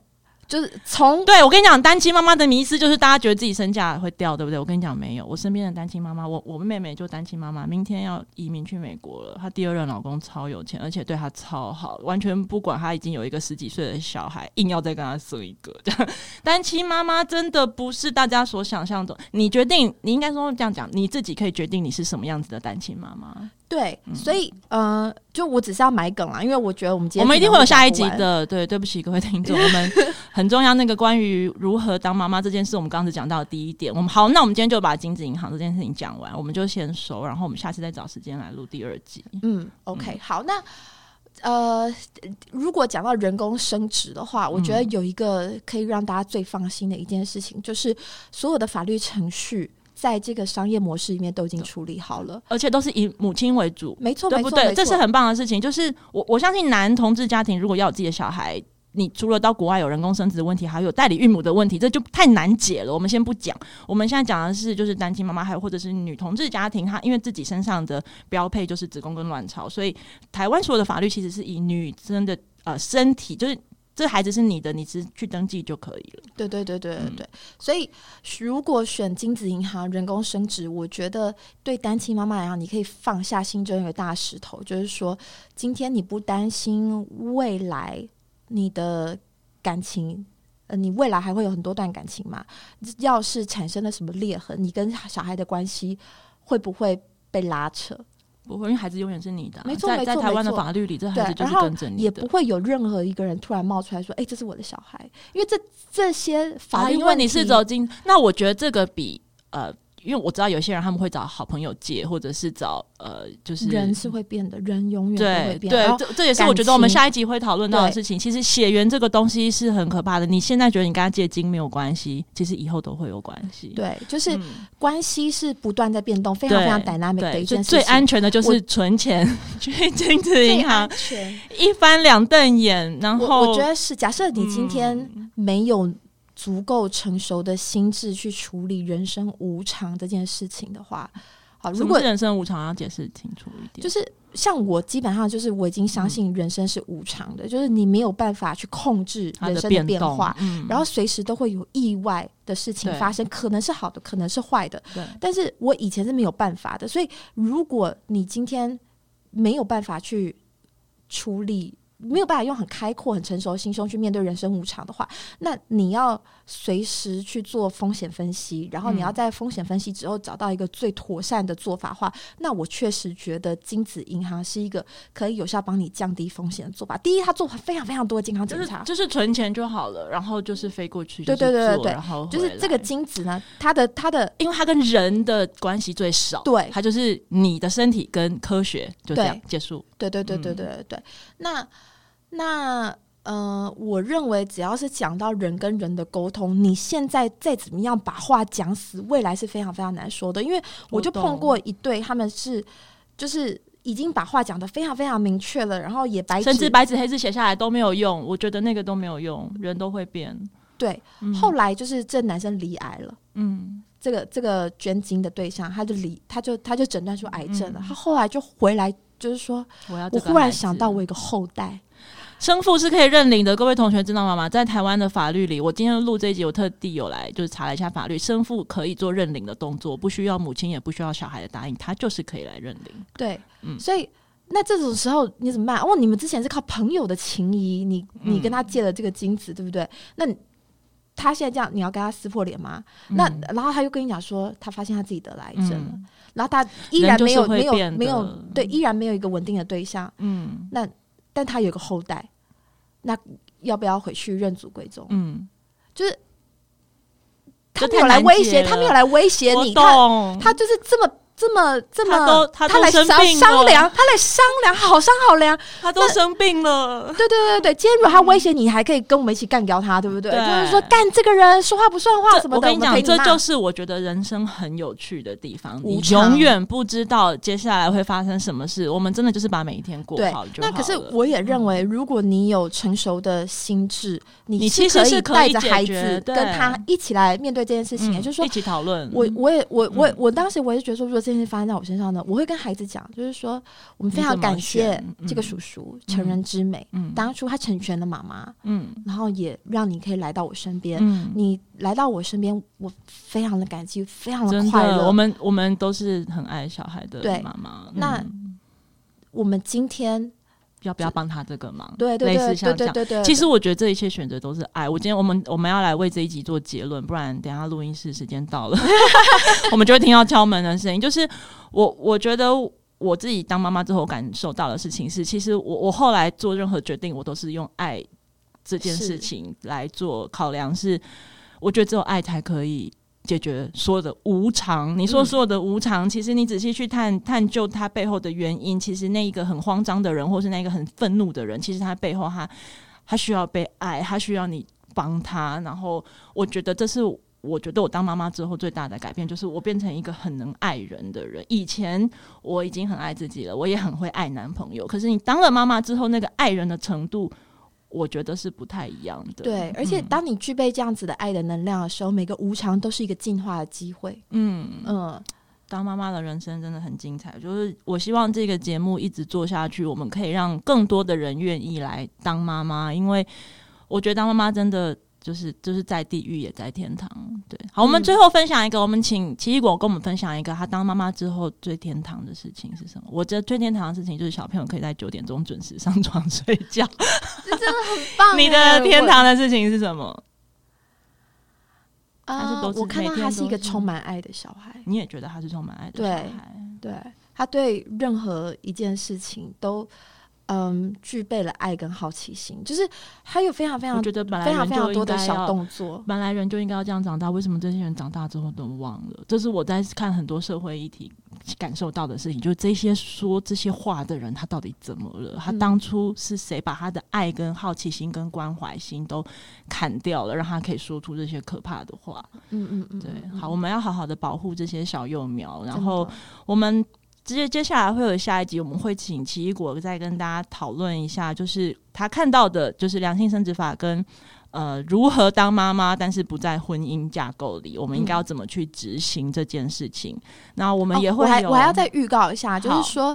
就是从对我跟你讲，单亲妈妈的迷思就是大家觉得自己身价会掉，对不对？我跟你讲没有，我身边的单亲妈妈，我我妹妹就单亲妈妈，明天要移民去美国了。她第二任老公超有钱，而且对她超好，完全不管她已经有一个十几岁的小孩，硬要再跟她生一个。这样单亲妈妈真的不是大家所想象的。你决定，你应该说这样讲，你自己可以决定你是什么样子的单亲妈妈。对、嗯、所以呃，就我只是要买梗啦，因为我觉得我们今天我们一定会有下一集的。对，对不起各位听众，我们很重要那个关于如何当妈妈这件事我们刚才讲到的第一点，我们好，那我们今天就把精子银行这件事情讲完，我们就先收，然后我们下次再找时间来录第二集。嗯 OK 嗯好，那呃，如果讲到人工生殖的话，我觉得有一个可以让大家最放心的一件事情、嗯、就是所有的法律程序在这个商业模式里面都已经处理好了，而且都是以母亲为主，没错，对不对？这是很棒的事情。就是我我相信男同志家庭如果要有自己的小孩，你除了到国外有人工生殖的问题，还有代理孕母的问题，这就太难解了，我们先不讲。我们现在讲的是就是单亲妈妈还有或者是女同志家庭，她因为自己身上的标配就是子宫跟卵巢，所以台湾所有的法律其实是以女生的呃身体，就是这孩子是你的，你只去登记就可以了。对对对对对对、嗯、所以如果选精子银行人工生殖，我觉得对单亲妈妈来讲，你可以放下心中有个大石头，就是说今天你不担心未来你的感情、呃、你未来还会有很多段感情嘛？要是产生了什么裂痕，你跟小孩的关系会不会被拉扯？不会，因为孩子永远是你的、啊、没错，在在台湾的法律里，这孩子就是跟着你的，也不会有任何一个人突然冒出来说哎、欸，这是我的小孩，因为这这些法律问题、啊、因为你是走进，那我觉得这个比呃，因为我知道有些人他们会找好朋友借，或者是找呃，就是人是会变的，人永远都会变。对，对，这这也是我觉得我们下一集会讨论到的事情。其实血缘这个东西是很可怕的，你现在觉得你跟他借精没有关系，其实以后都会有关系。对，就是、嗯、关系是不断在变动，非常非常 dynamic 的一件事情。最安全的就是存钱去精子银行，一翻两瞪眼。然后 我, 我觉得是，假设你今天没有、嗯。足够成熟的心智去处理人生无常这件事情的话，好，如果人生无常要解释清楚一点，就是像我基本上就是我已经相信人生是无常的、嗯、就是你没有办法去控制人生的变化的、嗯、然后随时都会有意外的事情发生，可能是好的可能是坏的，但是我以前是没有办法的。所以如果你今天没有办法去处理，没有办法用很开阔很成熟的心胸去面对人生无常的话，那你要随时去做风险分析，然后你要在风险分析之后找到一个最妥善的做法的话，那我确实觉得精子银行是一个可以有效帮你降低风险的做法。第一，它做非常非常多的健康检查、就是、就是存钱就好了，然后就是飞过去，对对对对对，然后就是这个精子呢，它的它的因为它跟人的关系最少，对，它就是你的身体跟科学就这样结束。对对对对对对对、嗯、那那呃，我认为只要是讲到人跟人的沟通，你现在再怎么样把话讲死，未来是非常非常难说的。因为我就碰过一对，他们是就是已经把话讲得非常非常明确了，然后也白纸甚至白纸黑字写下来都没有用，我觉得那个都没有用，人都会变。对、嗯、后来就是这男生罹癌了，嗯，这个这个捐精的对象他就罹他就他就诊断出癌症了、嗯、他后来就回来就是说 我, 要我忽然想到我有一个后代，生父是可以认领的，各位同学知道吗？在台湾的法律里，我今天录这一集我特地有来就是查了一下法律，生父可以做认领的动作，不需要母亲也不需要小孩的答应，他就是可以来认领。对、嗯、所以那这种时候你怎么办？哦，你们之前是靠朋友的情谊，你你跟他借了这个精子、嗯、对不对？那他现在这样你要跟他撕破脸吗、嗯、那然后他又跟你讲说他发现他自己得了癌症了、嗯、然后他依然没有没有没有对依然没有一个稳定的对象，嗯，那但他有一个后代，那要不要回去认祖归宗？嗯，就是他没有来威胁，他没有来威胁你，他他就是这么这么这么，他都他都生病了，他来商量，他来商量，好商好量，他都生病了。对对对对，今天如果他威胁你，还可以跟我们一起干掉他，对不对？對就是说干这个人说话不算话什么的。我跟你讲，这就是我觉得人生很有趣的地方，你永远不知道接下来会发生什么事。我们真的就是把每一天过好就好了。那可是我也认为，如果你有成熟的心智，嗯、你其实是可以带着孩子跟他一起来面对这件事情，嗯、也就是说一起讨论。我我也我我、嗯、我当时我也觉得说，如果这件事发生在我身上呢，我会跟孩子讲，就是说我们非常感谢这个叔叔成人之美、嗯嗯、当初他成全了妈妈、嗯、然后也让你可以来到我身边、嗯、你来到我身边我非常的感激，非常的快乐。我们我们都是很爱小孩的妈妈、嗯、那我们今天要不要帮他这个忙？对对对，类似像这样。对对对对对，其实我觉得这一切选择都是爱。我今天我们我们要来为这一集做结论，不然等一下录音室时间到了，我们就会听到敲门的声音。就是我我觉得我自己当妈妈之后感受到的事情是，其实我我后来做任何决定，我都是用爱这件事情来做考量。是，是我觉得只有爱才可以解决所有的无常。你说所有的无常、嗯、其实你仔细去探探究它背后的原因，其实那一个很慌张的人，或是那一个很愤怒的人，其实他背后他他需要被爱，他需要你帮他。然后我觉得这是我觉得我当妈妈之后最大的改变，就是我变成一个很能爱人的人。以前我已经很爱自己了，我也很会爱男朋友，可是你当了妈妈之后，那个爱人的程度我觉得是不太一样的。对，而且当你具备这样子的爱的能量的时候、嗯、每个无常都是一个进化的机会。嗯嗯，当妈妈的人生真的很精彩。就是我希望这个节目一直做下去，我们可以让更多的人愿意来当妈妈，因为我觉得当妈妈真的就是就是在地狱也在天堂。对，好、嗯、我们最后分享一个，我们请奇异果跟我们分享一个他当妈妈之后最天堂的事情是什么。我觉得最天堂的事情就是小朋友可以在九点钟准时上床睡觉，这真的很棒。你的天堂的事情是什么？我、呃、我看到他是一个充满爱的小孩。你也觉得他是充满爱的小孩？ 对, 对，他对任何一件事情都嗯，具备了爱跟好奇心，就是还有非常非常，我觉得本来非常非常多的小动作。本来人就应该要这样长大，为什么这些人长大之后都忘了？这是我在看很多社会议题感受到的事情，就是这些说这些话的人，他到底怎么了？他当初是谁把他的爱跟好奇心跟关怀心都砍掉了，让他可以说出这些可怕的话？嗯嗯嗯，对。好，我们要好好的保护这些小幼苗，然后我们。接下来会有下一集，我们会请奇异果再跟大家讨论一下，就是他看到的就是良性生殖法跟呃如何当妈妈，但是不在婚姻架构里，我们应该要怎么去执行这件事情。那、嗯、我们也会有、哦、我, 还我还要再预告一下，就是说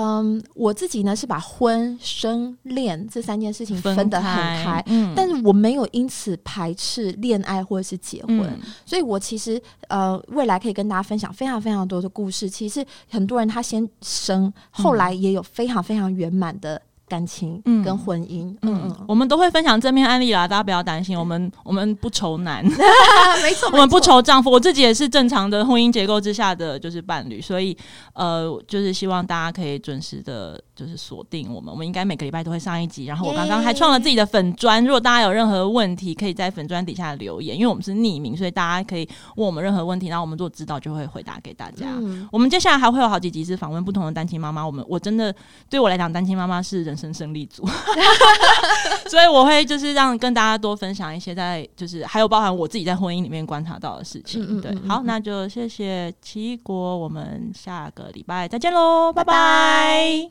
嗯，我自己呢是把婚生恋这三件事情分得很开, 分开、嗯、但是我没有因此排斥恋爱或者是结婚、嗯、所以我其实呃未来可以跟大家分享非常非常多的故事。其实很多人他先生后来也有非常非常圆满的感情跟婚姻。嗯 嗯, 嗯，我们都会分享正面案例啦，大家不要担心，我们我们不愁男没错，我们不愁丈夫，我自己也是正常的婚姻结构之下的就是伴侣，所以呃就是希望大家可以准时的就是锁定我们，我们应该每个礼拜都会上一集。然后我刚刚还创了自己的粉专，如果大家有任何问题可以在粉专底下留言，因为我们是匿名，所以大家可以问我们任何问题，然后我们做指导就会回答给大家、嗯、我们接下来还会有好几集是访问不同的单亲妈妈。我们我真的对我来讲单亲妈妈是人生胜利组所以我会就是让跟大家多分享一些在就是还有包含我自己在婚姻里面观察到的事情。嗯嗯嗯嗯，对，好，那就谢谢奇异果，我们下个礼拜再见咯，拜拜。